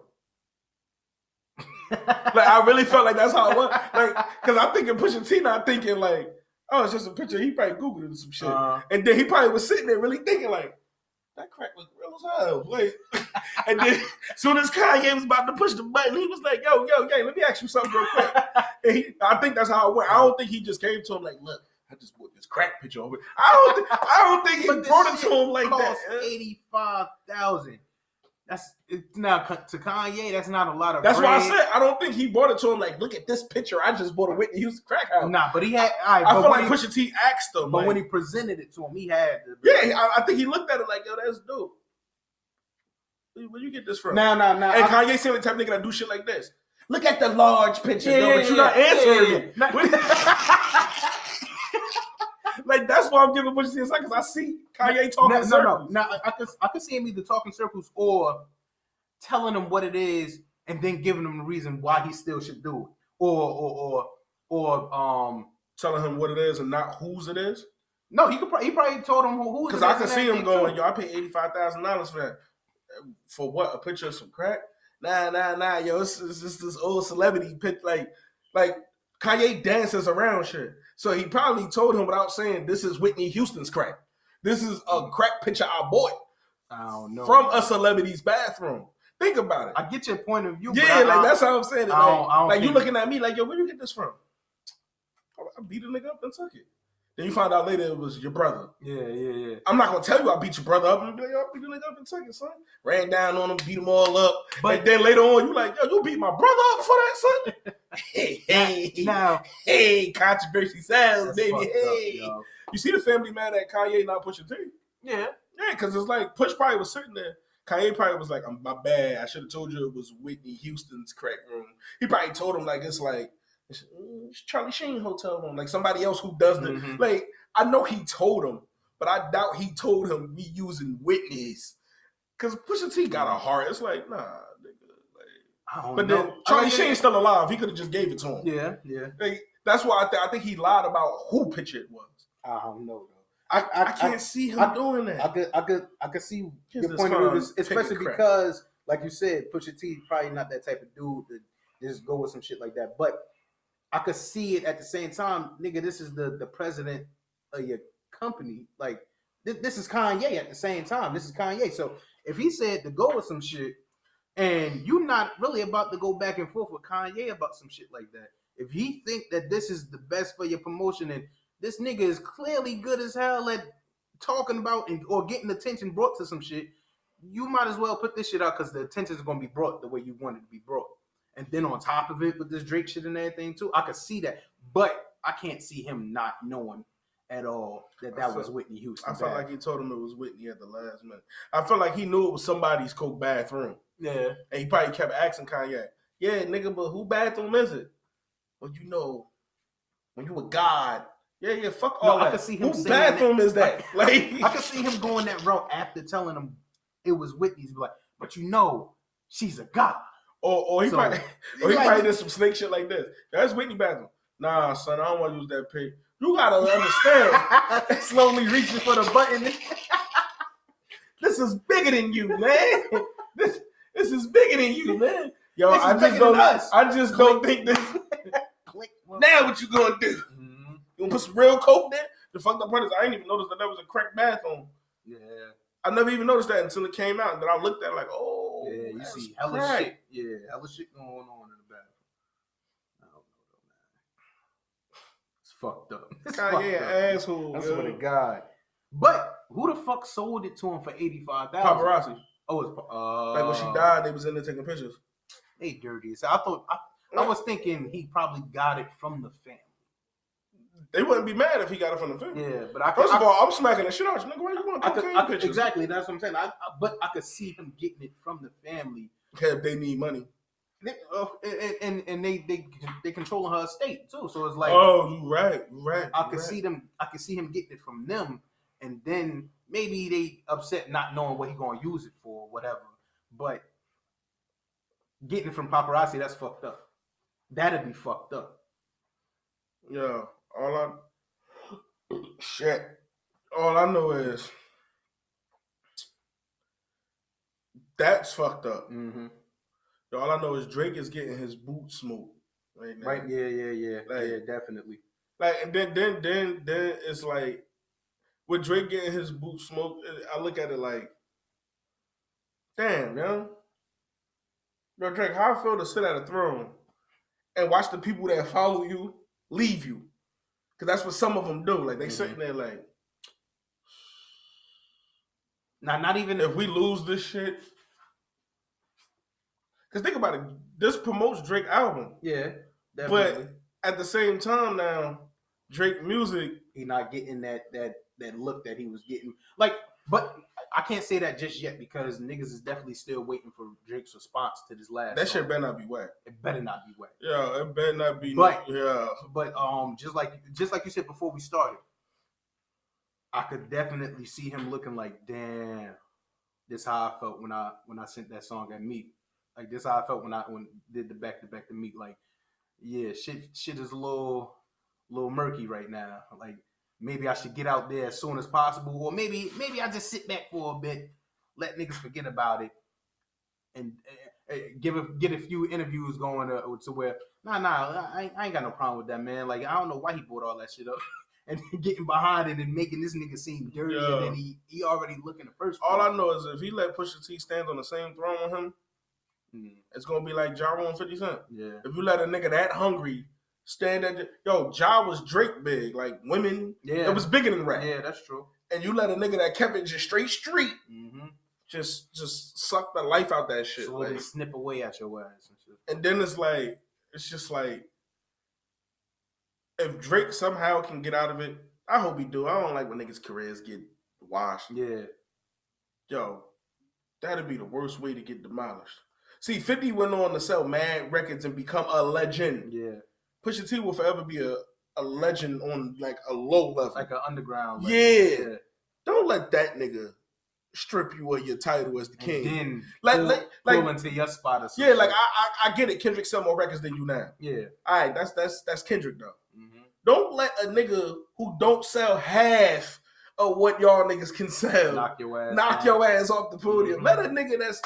Like I really felt like that's how it was. Like, cause I'm thinking Pusha T, not thinking like, oh, it's just a picture. He probably googled some shit, uh, and then he probably was sitting there really thinking like, that crack was real as hell. Like, and then as soon as Kanye was about to push the button, he was like, yo, yo, yo, let me ask you something real quick. And he, I think that's how it went. I don't think he just came to him like, look, I just bought this crack picture over. I don't, th- I don't think he brought it to him like that. Eighty-five thousand. That's it's now to Kanye. That's not a lot of. That's bread. Why I said I don't think he bought it to him. Like, look at this picture. I just bought a Whitney Houston crack house. Nah, but he had. I, I feel like he, Pusha T asked him, but like, when he presented it to him, he had. The, yeah, I, I think he looked at it like, yo, that's dope. Where you get this from? Nah, nah, nah. And I, Kanye seemed the type of nigga that do shit like this. Look at the large picture, yeah, though, but you're yeah, not answering yeah, yeah. me. Not- Like, that's why I'm giving Pusha T a second, because I see Kanye talking no, no, circles. No, no, I could, I could see him either talking circles or telling him what it is and then giving him a reason why he still should do it. Or, or, or, or, um... telling him what it is and not whose it is? No, he could probably, he probably told him who, whose it is. Because I could see him going, too. Yo, I paid eighty-five thousand dollars for that. For what? A picture of some crack? Nah, nah, nah, yo, it's, it's just this old celebrity pic, like, like, Kanye dances around shit. So he probably told him without saying, this is Whitney Houston's crack. This is a crack picture I bought I don't know. from a celebrity's bathroom. Think about it. I get your point of view. Yeah, but I, like I, that's how I'm saying it. Like, I don't, I don't like you looking at me like, yo, where you get this from? I beat a nigga up and took it. Then you find out later it was your brother. Yeah, yeah, yeah. I'm not gonna tell you I beat your brother up. And be like, yo, I beat your nigga up in second, son. Ran down on him, beat them all up. But and then later on, you like, yo, you beat my brother up for that, son. Hey, hey, now, hey, controversy sounds, baby. Hey, up, you see the family mad at Kanye not pushing T? Yeah, yeah, because it's like Push probably was sitting there. Kanye probably was like, "I'm my bad. I should have told you it was Whitney Houston's crack room." He probably told him like it's like. It's Charlie Sheen hotel room, like somebody else who does the mm-hmm. like. I know he told him, but I doubt he told him we using Whitney's because Pusha T got a heart. It's like nah, nigga. Like, I don't but know. Then Charlie I mean, Sheen's still alive. He could have just gave it to him. Yeah, yeah. Like, that's why I, th- I think he lied about who picture it was. I don't know though. I I, I can't I, see him I, doing that. I could I could I could see your point of view, especially because, like you said, Pusha T probably not that type of dude to just go with some shit like that, but. I could see it at the same time, nigga. This is the, the president of your company. Like, th- this is Kanye at the same time. This is Kanye. So, if he said to go with some shit, and you're not really about to go back and forth with Kanye about some shit like that, if he think that this is the best for your promotion, and this nigga is clearly good as hell at talking about and or getting attention brought to some shit, you might as well put this shit out because the attention is going to be brought the way you want it to be brought. And then on top of it with this Drake shit and everything too, I could see that, but I can't see him not knowing at all that that felt, was Whitney Houston. I felt like he told him it was Whitney at the last minute. I felt like he knew it was somebody's coke bathroom. Yeah, and he probably kept asking Kanye, "Yeah, nigga, but who bathroom is it?" Well, you know, when you a god, yeah, yeah, fuck all no, that. I could see him. Who bathroom that, is that? I, like, I could see him going that route after telling him it was Whitney's. Like, but you know, she's a god. Or, or he so, probably, or he like, probably did some snake shit like this. That's Whitney bathroom. Nah, son, I don't want to use that pig. You gotta understand. Slowly reaching for the button. This is bigger than you, man. This this is bigger than you, man. Yo, I just don't. I just Click. don't think this. Click. Now what you gonna do? Mm-hmm. You gonna put some real coke there? The fucked up part is I didn't even notice that there was a crack bathroom. Yeah. I never even noticed that until it came out, and then I looked at it like, oh. Yeah, you That's see hella crack. shit. Yeah, hella shit going on in the bathroom. I don't know, man. It's fucked up. It's Kanye an asshole. That's what it got. But who the fuck sold it to him for eighty-five thousand dollars? Paparazzi. Oh, it's uh, like when she died, they was in there taking pictures. They dirty. So I thought I, I was thinking he probably got it from the family. They wouldn't be mad if he got it from the family. Yeah, but I could, first of I, all, I'm smacking the shit out you, nigga. Why you want to take pictures? Exactly, that's what I'm saying. I, I, but I could see him getting it from the family. Yeah, if they need money, they, uh, and, and and they they they controlling her estate too. So it's like, oh, you right, you right. I could right. see them. I could see him getting it from them, and then maybe they upset not knowing what he gonna use it for, or whatever. But getting it from paparazzi, that's fucked up. That'd be fucked up. Yeah. All I shit. All I know is that's fucked up. Mm-hmm. All I know is Drake is getting his boot smoked right now. Right? Yeah, yeah, yeah. Like, yeah, definitely. Like, and then, then, then, then it's like with Drake getting his boot smoked. I look at it like, damn, yo, yo, Drake, how I feel to sit at a throne and watch the people that follow you leave you. Cause that's what some of them do. Like they mm-hmm. sitting there, like, now, not even if we lose this shit. Cause think about it, this promotes Drake album. Yeah, definitely. But at the same time, now Drake music, he not getting that that that look that he was getting. Like, but I can't say that just yet because niggas is definitely still waiting for Drake's response to this last. That song. Shit better not be whack. It better not be whack. Yeah, it better not be. But no, yeah, but um, just like just like you said before we started, I could definitely see him looking like, damn, this how I felt when I when I sent that song at Meek. Like this how I felt when I when did the back to back to Meek. Like, yeah, shit shit is a little little murky right now. Like. Maybe I should get out there as soon as possible, or maybe maybe I just sit back for a bit, let niggas forget about it, and uh, uh, give a, get a few interviews going to, to where nah nah I, I ain't got no problem with that man. Like I don't know why he brought all that shit up and getting behind it and making this nigga seem dirtier yeah. than he he already looking the first. All I know is if he let Pusha T stand on the same throne with him, mm. it's gonna be like Ja Rule and fifty Cent. Yeah. If you let a nigga that hungry stand at the, yo, Ja was Drake big, like women. Yeah, it was bigger than rap. Yeah, that's true. And you let a nigga that kept it just straight street, mm-hmm. just just suck the life out that shit. Slowly like, snip away at your ass and shit. And then it's like, it's just like, if Drake somehow can get out of it, I hope he do. I don't like when niggas' careers get washed. Yeah. Yo, that'd be the worst way to get demolished. See, fifty went on to sell mad records and become a legend. Yeah. Pusha T will forever be a, a legend on like a low level. Like an underground level. Yeah. yeah. Don't let that nigga strip you of your title as the king. And then like, pull, like, like, pull into your spot or something. Yeah, like I, I I get it. Kendrick sell more records than you now. Yeah. All right, that's that's that's Kendrick though. Mm-hmm. Don't let a nigga who don't sell half of what y'all niggas can sell. Knock your ass Knock out. your ass off the podium. Mm-hmm. Let a nigga that's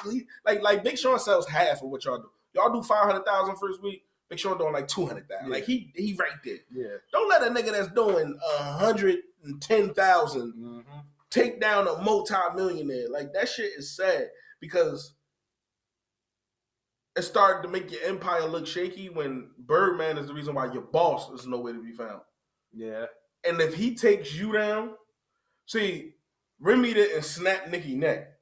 like like Big Sean sells half of what y'all do. Y'all do five hundred thousand first week. Big Sean doing like two hundred thousand. Yeah. Like he he right there. Yeah. Don't let a nigga that's doing a hundred and ten thousand mm-hmm. take down a multi-millionaire. Like that shit is sad because it started to make your empire look shaky when Birdman is the reason why your boss is nowhere to be found. Yeah. And if he takes you down. See, Remy didn't snap Nicki neck.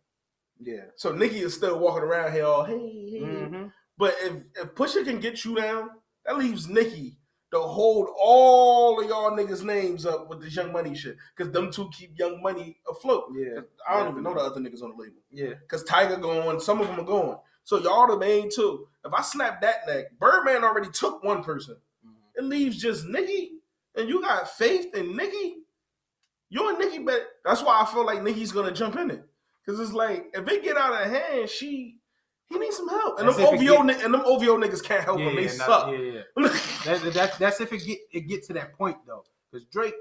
Yeah. So Nicki is still walking around here all, hey, hey. Mm-hmm. But if, if Pusha can get you down, that leaves Nicki to hold all of y'all niggas' names up with this Young Money shit. Because them two keep Young Money afloat. Yeah. I don't yeah. even know the other niggas on the label. Yeah. Because Tiger going, some of them are going. So y'all the main two. If I snap that neck, Birdman already took one person. Mm-hmm. It leaves just Nicki. And you got faith in Nicki. You and Nicki, but that's why I feel like Nicki's gonna jump in it, cause it's like if it get out of hand, she he needs some help, and that's them O V O get, and them O V O niggas can't help yeah, him. They not, suck. Yeah, yeah. that's, that's that's if it get it get to that point though, cause Drake,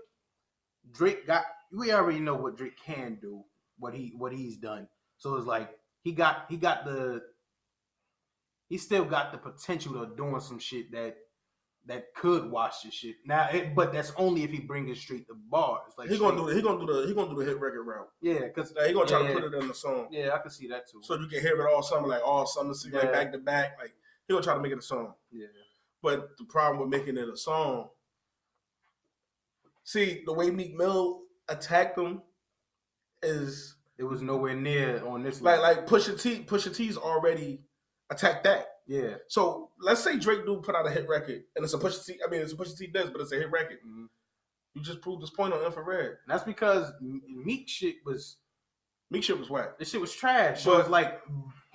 Drake got we already know what Drake can do, what he what he's done. So it's like he got he got the he still got the potential of doing some shit that. That could wash this shit now, it, but that's only if he brings it straight to bars. Like he gonna do, he gonna do the, he gonna do the hit record route. Yeah, because like, he gonna try yeah, to put it in the song. Yeah, I can see that too. So you can hear it all summer, like all summer, see yeah. like back to back. Like he gonna try to make it a song. Yeah, but the problem with making it a song, see the way Meek Mill attacked him, is it was nowhere near on this. Like level. Like Pusha T, Pusha T's already attacked that. Yeah. So let's say Drake do put out a hit record, and it's a Pusha T. I mean, it's a Pusha T does, but it's a hit record. Mm-hmm. You just proved this point on Infrared. And that's because Meek shit was Meek shit was whack. This shit was trash. So it's like,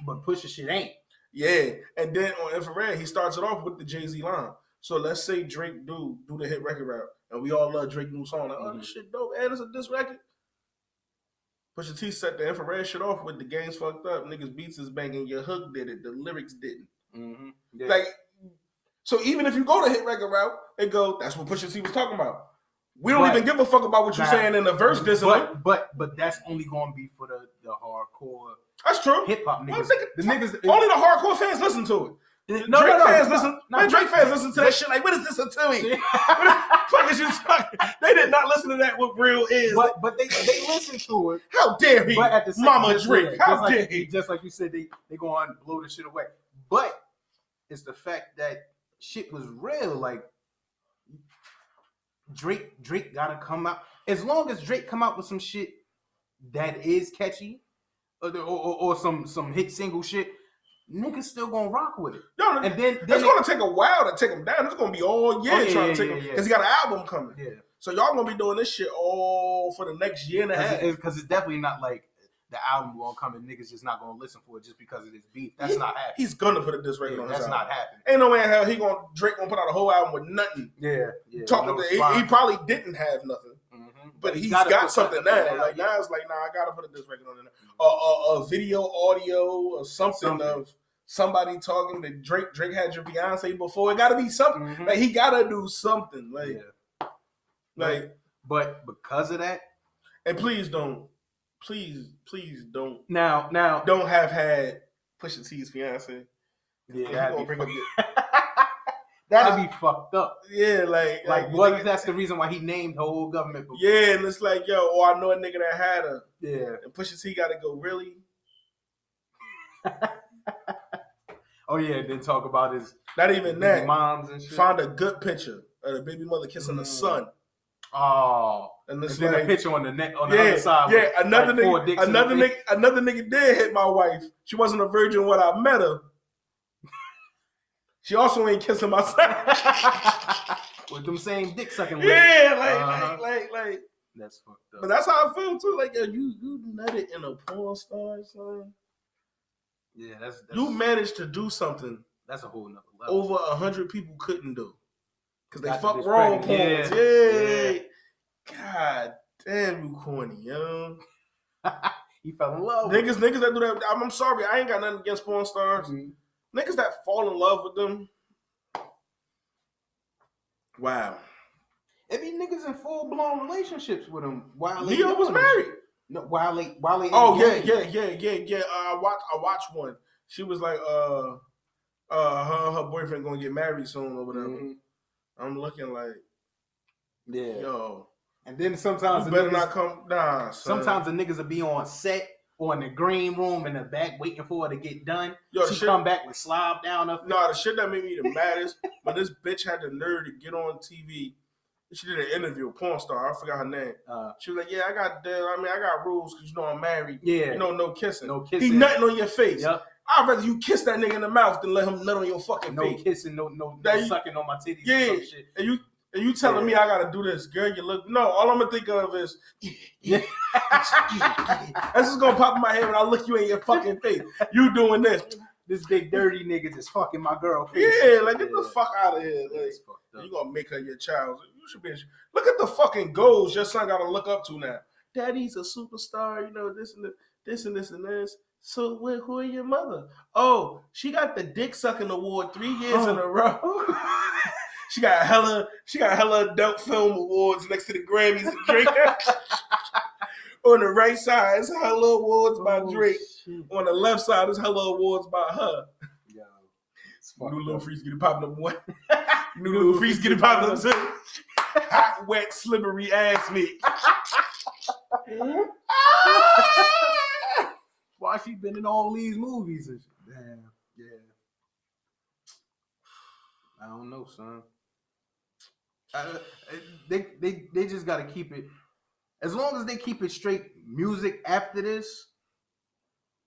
but Pusha shit ain't. Yeah. And then on Infrared, he starts it off with the Jay-Z line. So let's say Drake do do the hit record route, and we all love Drake new song. Like, mm-hmm. oh, this shit dope, and it's a diss record. Pusha T set the Infrared shit off with the game's fucked up. Niggas beats is banging. Your hook did it. The lyrics didn't. Mm-hmm. Yeah. Like, so even if you go to hit record route and go, that's what Pusha T was talking about. We don't but, even give a fuck about what you're nah, saying in the verse. This but, but but that's only going to be for the, the hardcore. That's true. Hip hop niggas. Thinking, the niggas it, only the hardcore fans listen to it. No, Drake no, no, fans no, listen. No, man, Drake fans listen to that shit. Like, what is this a Timmy? What the fuck is you talking? They did not listen to that. What real is? But but they they listen to it. How dare he? But at the same, Mama Drake. How like, dare he? Just like you said, they they go on and blow the shit away. But it's the fact that shit was real. Like Drake, Drake gotta come out. As long as Drake come out with some shit that is catchy, or or, or some some hit single shit, niggas still gonna rock with it. No, and then, then it's it, gonna take a while to take him down. It's gonna be all year oh, yeah, trying yeah, to take him yeah, because yeah. he got an album coming. Yeah. So y'all gonna be doing this shit all for the next year and a half. Because it, it's definitely not like. The album won't come and niggas just not gonna listen for it just because of this beef. That's he, not happening. He's gonna put a diss record yeah, on his album. That's not happening. Ain't no way in hell he gonna Drake gonna put out a whole album with nothing. Yeah, yeah. Talking no to, he, he probably didn't have nothing, mm-hmm. but he's got something now. Like yeah. now it's like nah, I gotta put a diss record on it. Or mm-hmm. uh, uh, uh, video, audio, or something, something of somebody talking to Drake. Drake had your Beyonce before. It gotta be something. Mm-hmm. Like he gotta do something. Like, yeah. like, but, but because of that, and please don't. Please, please don't now. Now don't have had Pusha T's fiance. Yeah, that'd be, bring up that'd I, be fucked up. Yeah, like like, like what? Nigga, that's the reason why he named the whole government. Before. Yeah, and it's like yo, oh, I know a nigga that had her. Yeah, and Pusha T got to go really. Oh yeah, then talk about his not even that moms and shit. Found a good picture of the baby mother kissing mm. the son. Oh, and, and then like, a picture on the neck on the yeah, other side. Yeah, with, another like, nigga, another nigga, another nigga did hit my wife. She wasn't a virgin when I met her. She also ain't kissing my son with them same dick sucking. Yeah, like, uh-huh. like, like, like. That's fucked up. But that's how I feel too. Like, yo, you you nutted in a porn star, son. Yeah, that's, that's you managed to do something. That's a whole nother level. Over a hundred people couldn't do. Cause they fuck wrong porn. Yeah. Yeah. yeah. God damn, you corny, yo. He fell in love. Niggas, niggas that do that. I'm, I'm sorry, I ain't got nothing against porn stars. Mm-hmm. Niggas that fall in love with them. Wow. It be niggas in full blown relationships with them. While Leo was married. No, while they, while they. Oh yeah, yeah, yeah, yeah, yeah. Uh, I watch, I watched one. She was like, uh, uh, her, her boyfriend gonna get married soon or whatever. Mm-hmm. I'm looking like, yeah, yo. And then sometimes you the better niggas, not come. Nah. Son. Sometimes the niggas will be on set or in the green room in the back waiting for her to get done. Yo, she shit, come back with slob down up. Nah, the shit that made me the maddest. But this bitch had the nerve to get on T V. She did an interview, a porn star. I forgot her name. Uh, she was like, "Yeah, I got. Uh, I mean, I got rules because you know I'm married. Yeah, you know, no kissing, no kissing. He nothing on your face. Yep. I'd rather you kiss that nigga in the mouth than let him nut on your fucking no face. No kissing, no no, no you, sucking on my titties. Yeah, and some shit. And you and you telling yeah. me I gotta do this, girl? You look no. All I'm gonna think of is yeah. This is gonna pop in my head when I look you in your fucking face. You doing this? This big dirty nigga just fucking my girl. Face. Yeah, like get yeah. the fuck out of here. Like, you gonna make her your child? You should be. Look at the fucking goals your son gotta look up to now. Daddy's a superstar, you know this and the, this and this and this. So where, who are your mother? Oh, she got the dick sucking award three years oh. in a row. she got hella, she got hella adult film awards next to the Grammys and Drake. On the right side is hella awards oh, by Drake. Shit. On the left side is hella awards by her. Yo, new little freeze getting popping up one. New little freeze getting popping up two. Hot, wet, slippery ass me. Why she been in all these movies? And shit? Damn, yeah. I don't know, son. I, I, they, they, they just got to keep it. As long as they keep it straight music after this,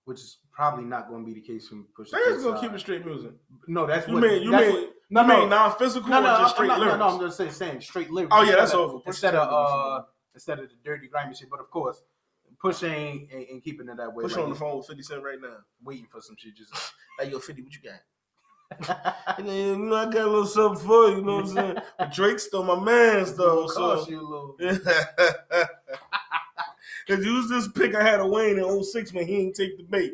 which is probably not going to be the case from Pusha T. They're just going to keep it straight music. No, that's you what... Mean, you that's mean, what, No, you no, mean non-physical no, no, or just straight not, lyrics? No, no, I'm just saying, saying straight lyrics. Oh, yeah, that's of, over. Push instead of uh, instead of the dirty, grimy shit. But, of course, Push ain't, ain't, ain't keeping it that way. Push right on now. The phone with fifty Cent right now. Waiting for some shit. Just like, yo, fifty, what you got? I got a little something for you, you know what I'm saying? But Drake's still my man's, though. It so. You a little bit. Because you was this pick I had of Wayne in oh six when he ain't take the bait.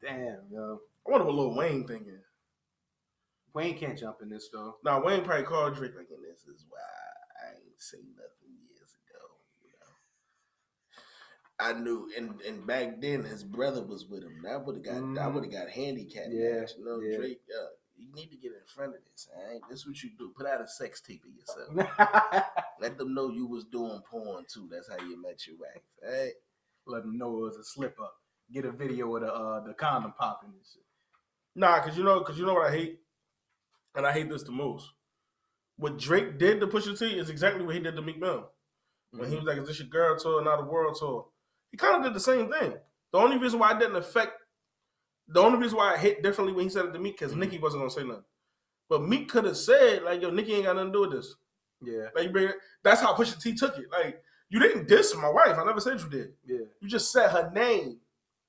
Damn, yo. I wonder what Lil Wayne thinking. Wayne can't jump in this, though. Nah, Wayne probably called Drake like, and this is why I ain't say nothing years ago. You know? I knew, and, and back then, his brother was with him. I would have got mm. I would have got handicapped. Yeah, you know, yeah. Drake, uh, you need to get in front of this. All right? This is what you do. Put out a sex tape of yourself. Let them know you was doing porn, too. That's how you met your wife. All right? Let them know it was a slip-up. Get a video of the, uh, the condom popping and shit. Nah, because you know, because you know what I hate? And I hate this the most. What Drake did to Pusha T is exactly what he did to Meek Mill. When mm-hmm. he was like, is this your girl tour, not a world tour? He kind of did the same thing. The only reason why it didn't affect, the only reason why I hit differently when he said it to Meek, because mm-hmm. Nicki wasn't going to say nothing. But Meek could have said, like, yo, Nicki ain't got nothing to do with this. Yeah. Like, that's how Pusha T took it. Like, you didn't diss my wife. I never said you did. Yeah. You just said her name.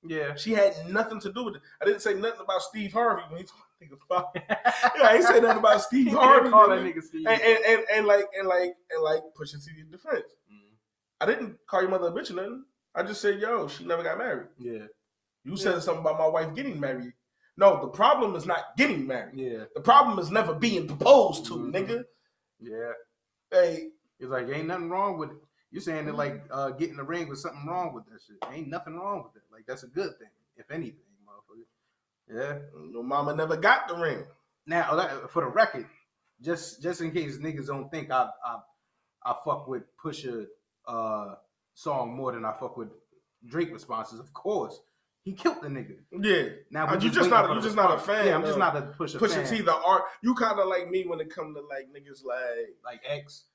Yeah. She had nothing to do with it. I didn't say nothing about Steve Harvey when he told yeah, I ain't say nothing about Steve Harvey. Call that nigga Steve. And, and, and, and like and like and like pushing T in defense. Mm-hmm. I didn't call your mother a bitch or nothing. I just said, yo, she never got married. Yeah. You yeah. said something about my wife getting married. No, the problem is not getting married. Yeah. The problem is never being proposed to, mm-hmm. nigga. Yeah. Hey. It's like ain't nothing wrong with it. You're saying that like uh getting the ring with something wrong with that shit. Ain't nothing wrong with it. Like that's a good thing, if anything. Yeah, no, mama never got the ring. Now, for the record, just just in case niggas don't think I I, I fuck with Pusha uh, song more than I fuck with Drake responses. Of course, He killed the nigga. Yeah. Now you just not you just not a fan. Yeah, I'm just not a Pusha. Pusha T, the art. You kind of like me when it come to like niggas like like X.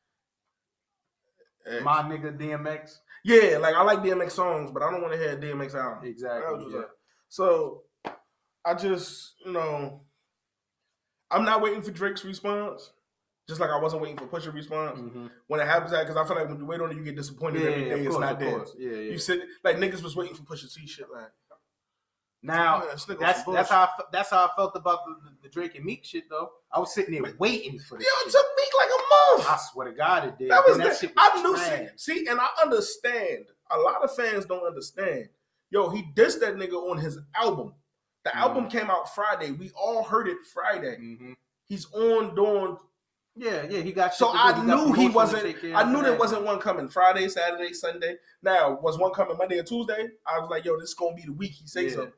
X. My nigga D M X. Yeah, like I like D M X songs, but I don't want to hear a D M X album. Exactly. Yeah. Like, so I just, you know, I'm not waiting for Drake's response. Just like I wasn't waiting for Pusha's response. Mm-hmm. When it happens, because I feel like when you wait on it, you get disappointed yeah, every day. Course, it's not there. Yeah, yeah. You sit like niggas was waiting for Pusha T shit like. Now yeah, that's that's how I, that's how I felt about the, the, the Drake and Meek shit though. I was sitting there but, waiting for this. Yo, it took Meek like a month. I swear to God, it did. That was, that that, shit was I knew. See, see, and I understand. A lot of fans don't understand. Yo, he dissed that nigga on his album. The mm-hmm. album came out Friday. We all heard it Friday. Mm-hmm. He's on doing. Yeah, yeah, he got. So I knew he wasn't. I knew there wasn't one coming Friday, Saturday, Sunday. Now was one coming Monday or Tuesday? I was like, yo, this is gonna be the week he say yeah. something.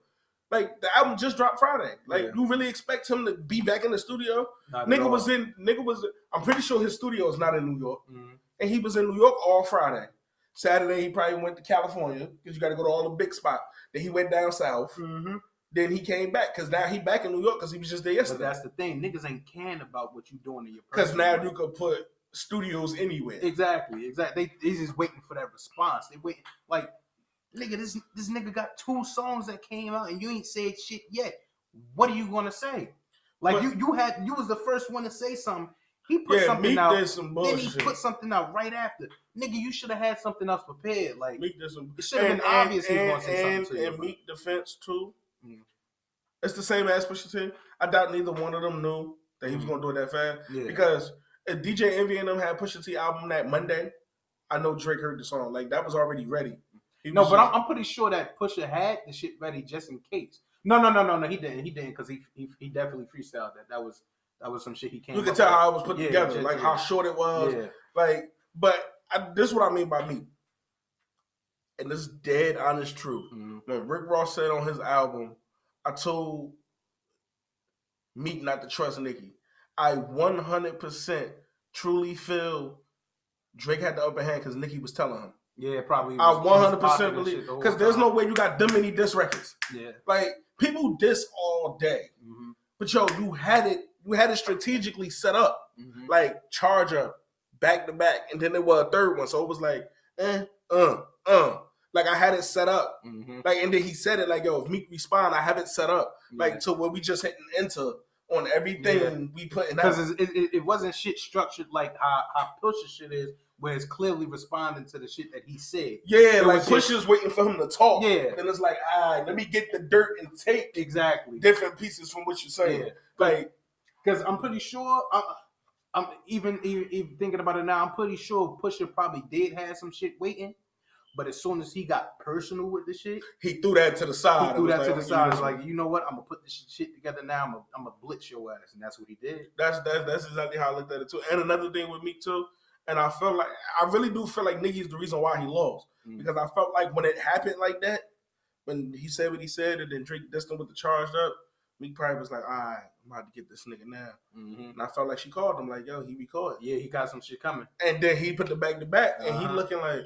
Like the album just dropped Friday. Like yeah. you really expect him to be back in the studio? Not nigga was in. Nigga was. I'm pretty sure his studio is not in New York, mm-hmm. and he was in New York all Friday. Saturday he probably went to California because you got to go to all the big spots. Then he went down south. Mm-hmm. Then he came back because now he back in New York because he was just there yesterday. But that's the thing, niggas ain't caring about what you doing to your. Because now you could put studios anywhere. Exactly, exactly. They they just waiting for that response. They waiting like, nigga, this this nigga got two songs that came out and you ain't said shit yet. What are you gonna say? Like but, you you had you was the first one to say something. He put yeah, something Meek out. Did some bullshit. Then he put something out right after. Nigga, you should have had something else prepared. Like Meek did some. It should have been obvious and, he was gonna say and, something to you. And Meek defense too. Mm. It's the same as Pusha T. I doubt neither one of them knew that he was mm-hmm. gonna do it that fast yeah. because if D J Envy and them had Pusha T album that Monday, I know Drake heard the song. Like that was already ready. He no, but just... I'm pretty sure that Pusha had the shit ready just in case. No, no, no, no, no, he didn't. He didn't because he, he he definitely freestyled that. That was that was some shit he came. You can tell with. How it was put yeah, together, just, like yeah. how short it was. Yeah. Like, but I, this is what I mean by me. And this is dead honest truth. Mm-hmm. When Rick Ross said on his album, I told Meek not to trust Nicki. I one hundred percent truly feel Drake had the upper hand because Nicki was telling him. Yeah, probably. I one hundred percent believe. Because there's no way you got them many diss records. Yeah. Like, people diss all day. Mm-hmm. But yo, you had it, you had it strategically set up. Mm-hmm. Like, charge up, back to back. And then there was a third one. So it was like, eh, uh, uh. Like I had it set up, mm-hmm. like, and then he said it like, "Yo, if Meek respond, I have it set up, yeah. like, to where we just hitting enter on everything yeah. we put in." Because it, it, it wasn't shit structured like how, how Pusha shit is, where it's clearly responding to the shit that he said. Yeah, it like Pusha's waiting for him to talk. Yeah, and it's like, all right, let me get the dirt and take exactly different pieces from what you're saying. Yeah. Like, because I'm pretty sure, I'm, I'm even, even even thinking about it now. I'm pretty sure Pusha probably did have some shit waiting. But as soon as he got personal with the shit, he threw that to the side. He threw that like, to the side. It's like, you know what? I'm gonna put this shit together now. I'm gonna, I'm gonna blitz your ass, and that's what he did. That's that's that's exactly how I looked at it too. And another thing with me too, and I felt like I really do feel like Nicki's the reason why he lost mm-hmm. because I felt like when it happened like that, when he said what he said, and then Drake dissed him with the charged up, Meek probably was like, all right, I'm about to get this nigga now. Mm-hmm. And I felt like she called him like, yo, he be caught. Yeah, he got some shit coming. And then he put the back to back, and uh-huh. he looking like.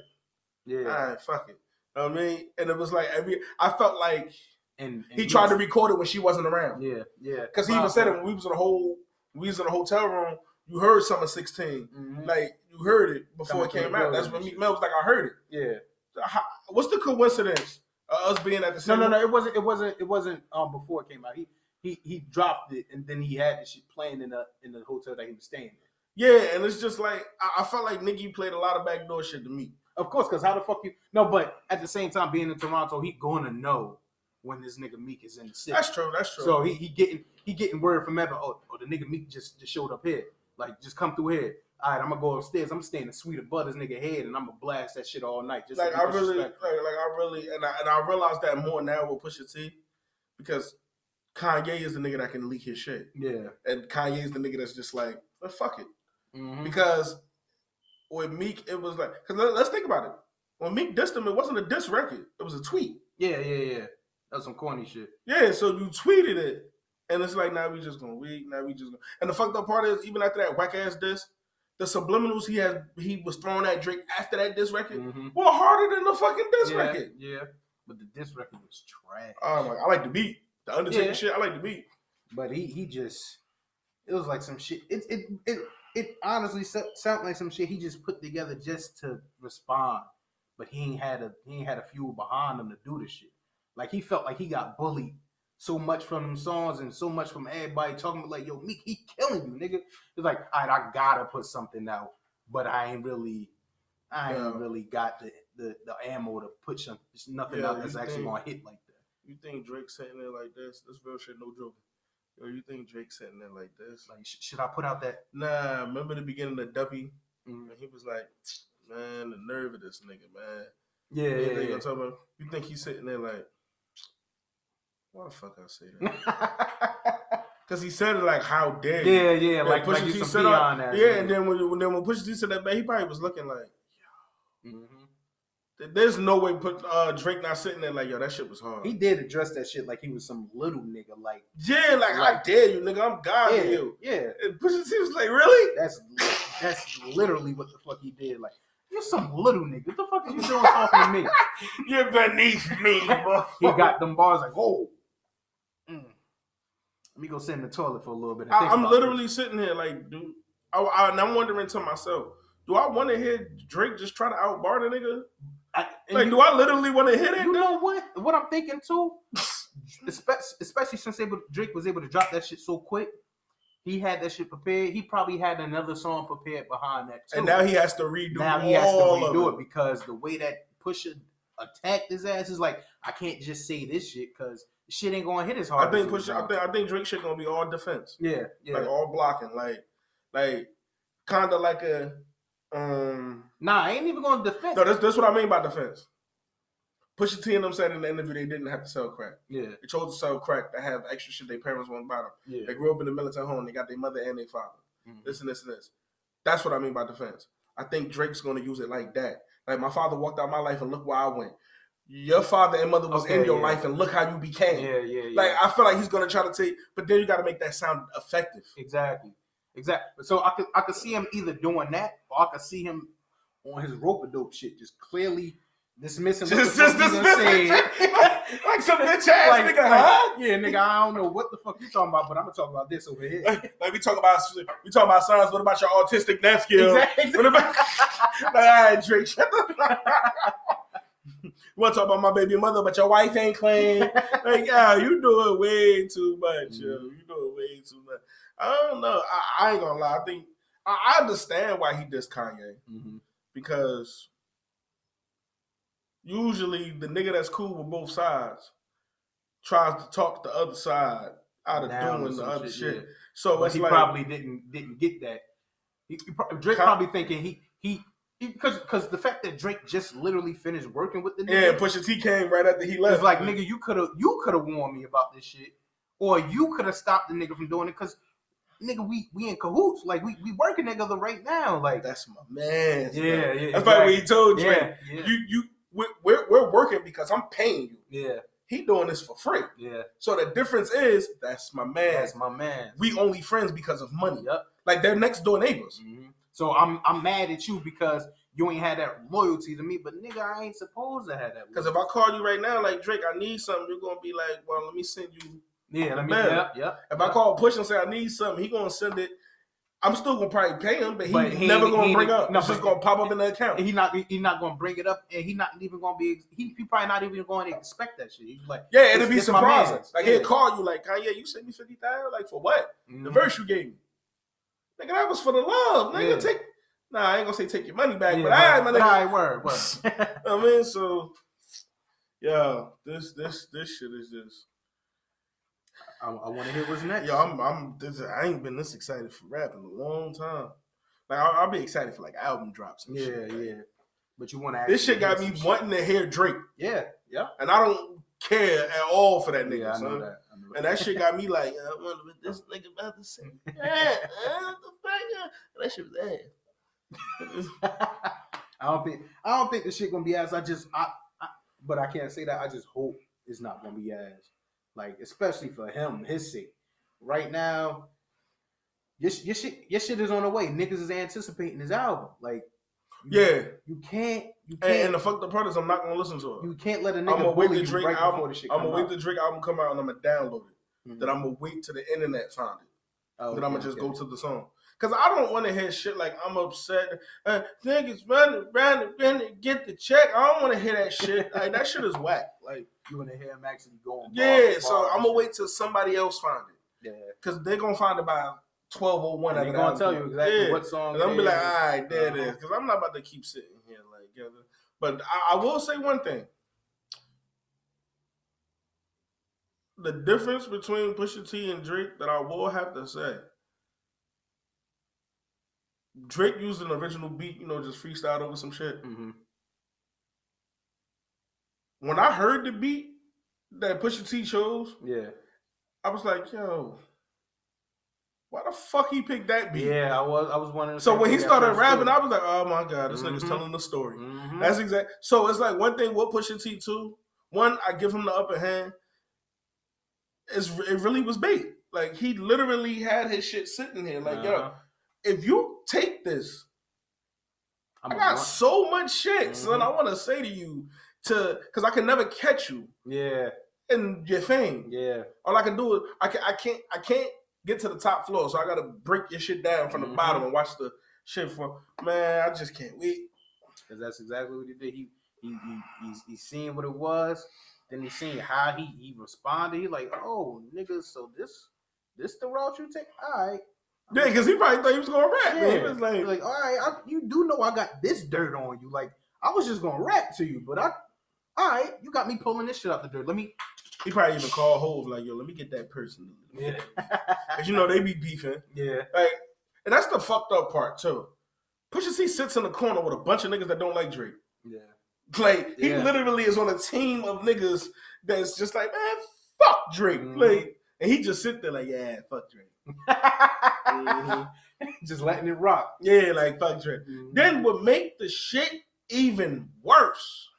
Yeah. All right, fuck it. You know what I mean? And it was like every I felt like and, and he tried was, to record it when she wasn't around. Yeah, yeah. Because he even said it when we was in a whole we was in a hotel room, you heard Summer sixteen. Mm-hmm. Like you heard it before Summer it came out. That's when Meek Mill was like, I heard it. Yeah. What's the coincidence of us being at the same No, no, no, it wasn't it wasn't it wasn't um before it came out. He he he dropped it and then he had the shit playing in the in the hotel that he was staying in. Yeah, and it's just like I, I felt like Nicki played a lot of backdoor shit to me. Of course, because how the fuck you... No, but at the same time, being in Toronto, he going to know when this nigga Meek is in the city. That's true, that's true. So he he getting he getting word from ever, oh, oh, the nigga Meek just, just showed up here. Like, just come through here. All right, I'm going to go upstairs. I'm staying in the suite above this nigga head, and I'm going to blast that shit all night. Just like, I really... Like, like, I really... And I, and I realize that more now with Pusha T, because Kanye is the nigga that can leak his shit. Yeah. And Kanye is the nigga that's just like, well, fuck it. Mm-hmm. Because... With Meek, it was like, because let, let's think about it. When Meek dissed him, it wasn't a diss record. It was a tweet. Yeah, yeah, yeah. That's some corny shit. Yeah, so you tweeted it, and it's like, now nah, we just gonna wait, now nah, we just gonna. And the fucked up part is, even after that whack ass diss, the subliminals he had, he was throwing at Drake after that diss record mm-hmm. were harder than the fucking diss yeah, record. Yeah. but the diss record was trash. Oh my! I like the beat, the Undertaker yeah. shit. I like the beat, but he he just it was like some shit. It it it it honestly sounded like some shit he just put together just to respond, but he ain't had a he ain't had a fuel behind him to do this shit. Like he felt like he got bullied so much from them songs and so much from everybody talking about like, yo, Meek, he killing you, nigga. It's like, all right, I gotta put something out, but I ain't really, I ain't yeah. really got the, the the ammo to put some nothing yeah, out that's actually think, gonna hit like that. You think Drake sitting there like this? This real shit, no joke. Yo, you think Drake sitting there like this? Like, sh- should I put out that? Nah, remember the beginning of Duppy? Mm-hmm. He was like, man, the nerve of this nigga, man. Yeah, yeah, yeah, yeah. Talking about, you think he's sitting there like, why the fuck I say that? Because he said it like, how dare you? Yeah, yeah, and like, Pusha like T some said on that. Yeah, man. and then when, when, then when Pusha T said that, man, he probably was looking like, yo. Mm-hmm. There's no way put uh, Drake not sitting there like, yo, that shit was hard. He did address that shit like he was some little nigga. Like, yeah, like, like how dare you, nigga? I'm God to yeah, you. Yeah. And Pusha T was like, really? That's that's literally what the fuck he did. Like, you're some little nigga. What the fuck are you doing talking to me? You're beneath me, bro. He got them bars like, oh. Mm. Let me go sit in the toilet for a little bit. And I, think I'm literally this. sitting here like, dude, I, I, and I'm wondering to myself, do I want to hear Drake just try to outbar the nigga? I, like, you, do I literally want to hit it? You dude? know what? What I'm thinking too, especially since able, Drake was able to drop that shit so quick. He had that shit prepared. He probably had another song prepared behind that too. And now he has to redo. Now he has to redo it, it because the way that Pusha attacked his ass is like, I can't just say this shit because. Shit ain't gonna hit as hard. I think Pusha, I think I think Drake shit gonna be all defense. Yeah, yeah. Like all blocking, like, like, kind of like a. um Nah, I ain't even gonna defend. No, that's that's what I mean by defense. Pusha T and them said in the interview they didn't have to sell crack. Yeah, they chose to sell crack to have extra shit their parents won't buy them. Yeah. They grew up in a militant home. They got their mother and their father. Mm-hmm. This and this and this. That's what I mean by defense. I think Drake's gonna use it like that. Like, my father walked out my life and look where I went. Your father and mother was okay, in your yeah. life, and look how you became. Yeah, yeah, yeah. Like, I feel like he's gonna try to take, but then you got to make that sound effective. Exactly, exactly. So I could, I could see him either doing that, or I could see him on his rope-a-dope shit, just clearly dismissing. Just, what the just dismissing. like, like some bitch ass like, nigga, like, huh? Yeah, nigga. I don't know what the fuck you talking about, but I'm gonna talk about this over here. Like, like we talk about, we talk about sons. What about your autistic nephew? Exactly. What about? Like, all right, Drake. Shut up. You want to talk about my baby mother, but your wife ain't clean. Like, yeah, you do it way too much. Mm-hmm. Yo. You do it way too much. I don't know. I, I ain't gonna lie. I think I, I understand why he dissed Kanye mm-hmm. because usually the nigga that's cool with both sides tries to talk the other side out of now doing the other shit. shit. Yeah. So but it's he like, probably didn't didn't get that. He, he probably, Drake Con- probably thinking he he. Because because the fact that Drake just literally finished working with the nigga. Yeah, Pusha T came right after he left. It's like, nigga, you could have you could have warned me about this shit. Or you could have stopped the nigga from doing it. Because, nigga, we, we in cahoots. Like, we, we working together right now. Like, that's my man. Yeah, man. yeah. That's exactly. Like what he told Drake. Yeah, yeah. You, you, we're, we're working because I'm paying you. Yeah. He doing this for free. Yeah. So the difference is, that's my man. That's my man. We only friends because of money. Yep. Like, they're next door neighbors. Mm-hmm. So I'm I'm mad at you because you ain't had that loyalty to me, but nigga, I ain't supposed to have that. Because if I call you right now, like, Drake, I need something, you're gonna be like, well, let me send you. Yeah, let me. Yeah, yeah. If yeah. I call Push and say I need something, he gonna send it. I'm still gonna probably pay him, but, he but he's he never gonna he bring up. No, it's just gonna pop up in the account. He not he not gonna bring it up, and he not even gonna be. He, he probably not even going to expect that shit. He's like, yeah, it'll be surprising. Like, yeah. He'll call you like, Kanye, you sent me fifty thousand, like, for what? Mm-hmm. The verse you gave me. Nigga, that was for the love. Nigga, yeah. take. Nah, I ain't gonna say take your money back, yeah, but I, right, my nigga. Right, word, word. I mean, so yeah, this, this, this shit is just. I, I want to hear what's next. Yo, I'm, I'm. This, I ain't been this excited for rap in a long time. Like, I, I'll be excited for like album drops and yeah, shit. Yeah, yeah. But you want to? This shit got me wanting shit. to hear Drake. Yeah, yeah. And I don't care at all for that nigga. Yeah, I know son. that. And that shit got me like, yeah, I wonder what this nigga about to say. Yeah, what the fuck? That shit was ass. I don't think I don't think the shit gonna be ass. I just I, I but I can't say that. I just hope it's not gonna be ass. Like, especially for him, his sake. Right now, your, your shit your shit is on the way. Niggas is anticipating his album. Like, Yeah. You can't. You can't. And, and the fuck the products, I'm not going to listen to it. You can't let a nigga I'm gonna wait the Drake right album. The shit I'm going to wait the Drake album come out and I'm going to download it. Mm-hmm. Then I'm going to wait till the internet find it. Oh, then I'm going to just okay. go to the song. Because I don't want to hear shit like I'm upset. Uh, niggas running around and running, get the check. I don't want to hear that shit. Like, that shit is whack. Like, you want to hear him actually going. Yeah, ball, so ball, I'm going to wait till somebody else find it. Yeah. Because they're going to find it by twelve oh one. They're going to tell you exactly yeah. what song. And I'm going to be like, all right, there uh-huh. it is. Because I'm not about to keep sitting here. like, you know. But I, I will say one thing. The difference between Pusha T and Drake that I will have to say. Drake used an original beat, you know, just freestyle over some shit. Mm-hmm. When I heard the beat that Pusha T chose, yeah, I was like, yo, why the fuck he picked that beat? Yeah, I was I was wondering. So when he started rapping, I was like, oh my God, this mm-hmm. nigga's telling the story. Mm-hmm. That's exact. So it's like one thing, what Pusha T too, one, I give him the upper hand. It's, it really was bait. Like, he literally had his shit sitting here. Like, uh-huh. yo, if you take this, I'm I got so much shit, mm-hmm. son. I want to say to you, to because I can never catch you. Yeah. And your fame. Yeah. All I can do is I can I can't I can't get to the top floor, so I gotta break your shit down from mm-hmm. the bottom and watch the shit for man. I just can't wait. Cause that's exactly what he did. He he he he's, he's seeing what it was, then he's seeing how he he responded. He like, oh nigga, so this this the route you take? All right. Yeah, because he probably thought he was gonna rap. Yeah. He was like, like all right, I, you do know I got this dirt on you. Like, I was just gonna rap to you, but I, all right, you got me pulling this shit out the dirt. Let me. He probably even called Hov like, yo, let me get that person. Yeah, because you know they be beefing. Yeah, like, and that's the fucked up part too. Pusha T sits in the corner with a bunch of niggas that don't like Drake. Yeah, like he yeah. literally is on a team of niggas that's just like, man, fuck Drake. Mm-hmm. Like, and he just sit there like, yeah, fuck Drake. mm-hmm. Just letting it rock. Yeah, like fuck Drake. Mm-hmm. Then what make the shit even worse?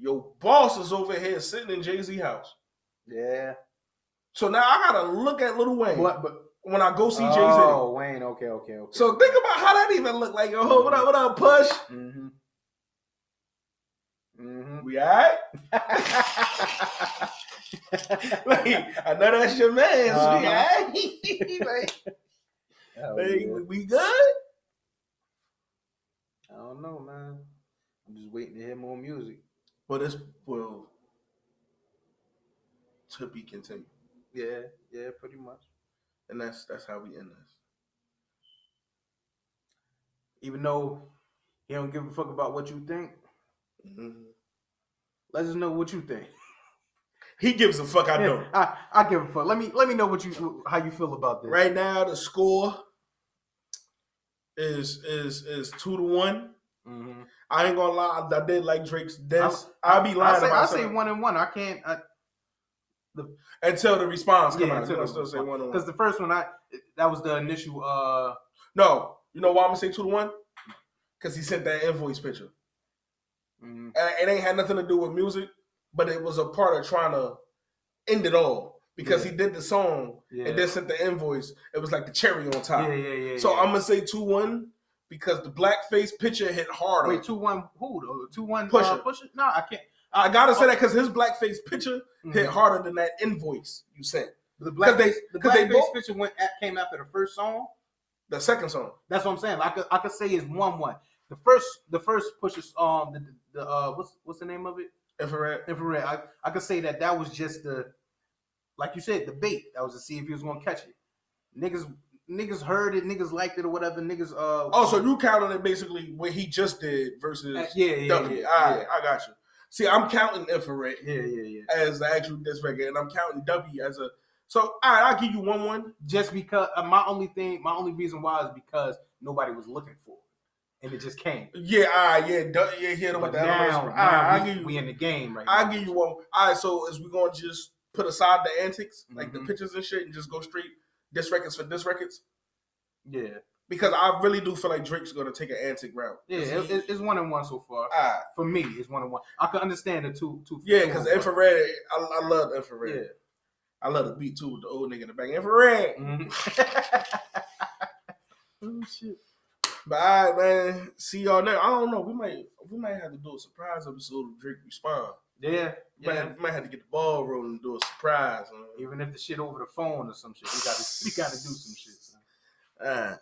Your boss is over here sitting in Jay-Z house. Yeah. So now I gotta look at Lil Wayne. What? But when I go see oh, Jay-Z. Oh, Wayne. Okay, okay, okay. So think about how that even look like. Yo, mm-hmm. what up? What up? Push. Mm-hmm. Mm-hmm. We all right? Like, I know that's your man. Uh-huh. We all right? Like, like, good. We good? I don't know, man. I'm just waiting to hear more music. Well, this will to be continued. Yeah, yeah, pretty much. And that's that's how we end this. Even though he don't give a fuck about what you think. Mm-hmm. Let us know what you think. He gives a fuck. I don't. I, I give a fuck. Let me let me know what you how you feel about this. Right now, the score is is is two to one. Mm-hmm. I ain't gonna lie. I, I did like Drake's death. I'll be lying. I say, I say one and one. I can't I, the, until the response comes yeah, out. Until I still say one and one because the first one I that was the initial. Uh, no, you know why I'm gonna say two to one? Because he sent that invoice picture. Mm-hmm. And it ain't had nothing to do with music, but it was a part of trying to end it all because yeah. he did the song yeah. and then sent the invoice. It was like the cherry on top. Yeah, yeah, yeah. So yeah. I'm gonna say two one because the blackface picture hit harder. Wait, two one who? Two one Pusha. Uh, Pusha? No, I can't. I gotta say oh. that because his blackface picture mm-hmm. hit harder than that invoice you sent. The black they, the blackface both... picture went at, came after the first song, the second song. That's what I'm saying. Like I could, I could say it's one one. The first, the first Pusha's um the, the uh what's what's the name of it? Infrared. Infrared. I, I could say that that was just the, like you said, the bait. That was to see if he was gonna catch it. Niggas niggas heard it. Niggas liked it or whatever. Niggas uh. Oh, so you counting it basically what he just did versus uh, yeah yeah W. yeah. All right, yeah. I got you. See, I'm counting Infrared yeah yeah yeah as the actual diss record, and I'm counting W as a. So all right, I'll give you one one just because uh, my only thing, my only reason why is because nobody was looking for it. And it just came. Yeah, all right, yeah, duh, yeah, hit him with that. Now, now we, give you, we in the game right now. I'll give you one. All right, so is we going to just put aside the antics, mm-hmm. like the pictures and shit, and just go straight diss records for diss records? Yeah. Because I really do feel like Drake's going to take an antic route. Yeah, it, it, it's one and one so far. All right. For me, it's one and one. I can understand the two. two yeah, because Infrared, I, I love Infrared. Yeah. I love the beat, too, with the old nigga in the back. Infrared! Mm-hmm. Oh, shit. But all right, man. See y'all later. I don't know. We might we might have to do a surprise episode of Drake Respond. Yeah. We yeah. Might have, might have to get the ball rolling and do a surprise. Man. Even if the shit over the phone or some shit. We gotta we gotta do some shit, son. All right.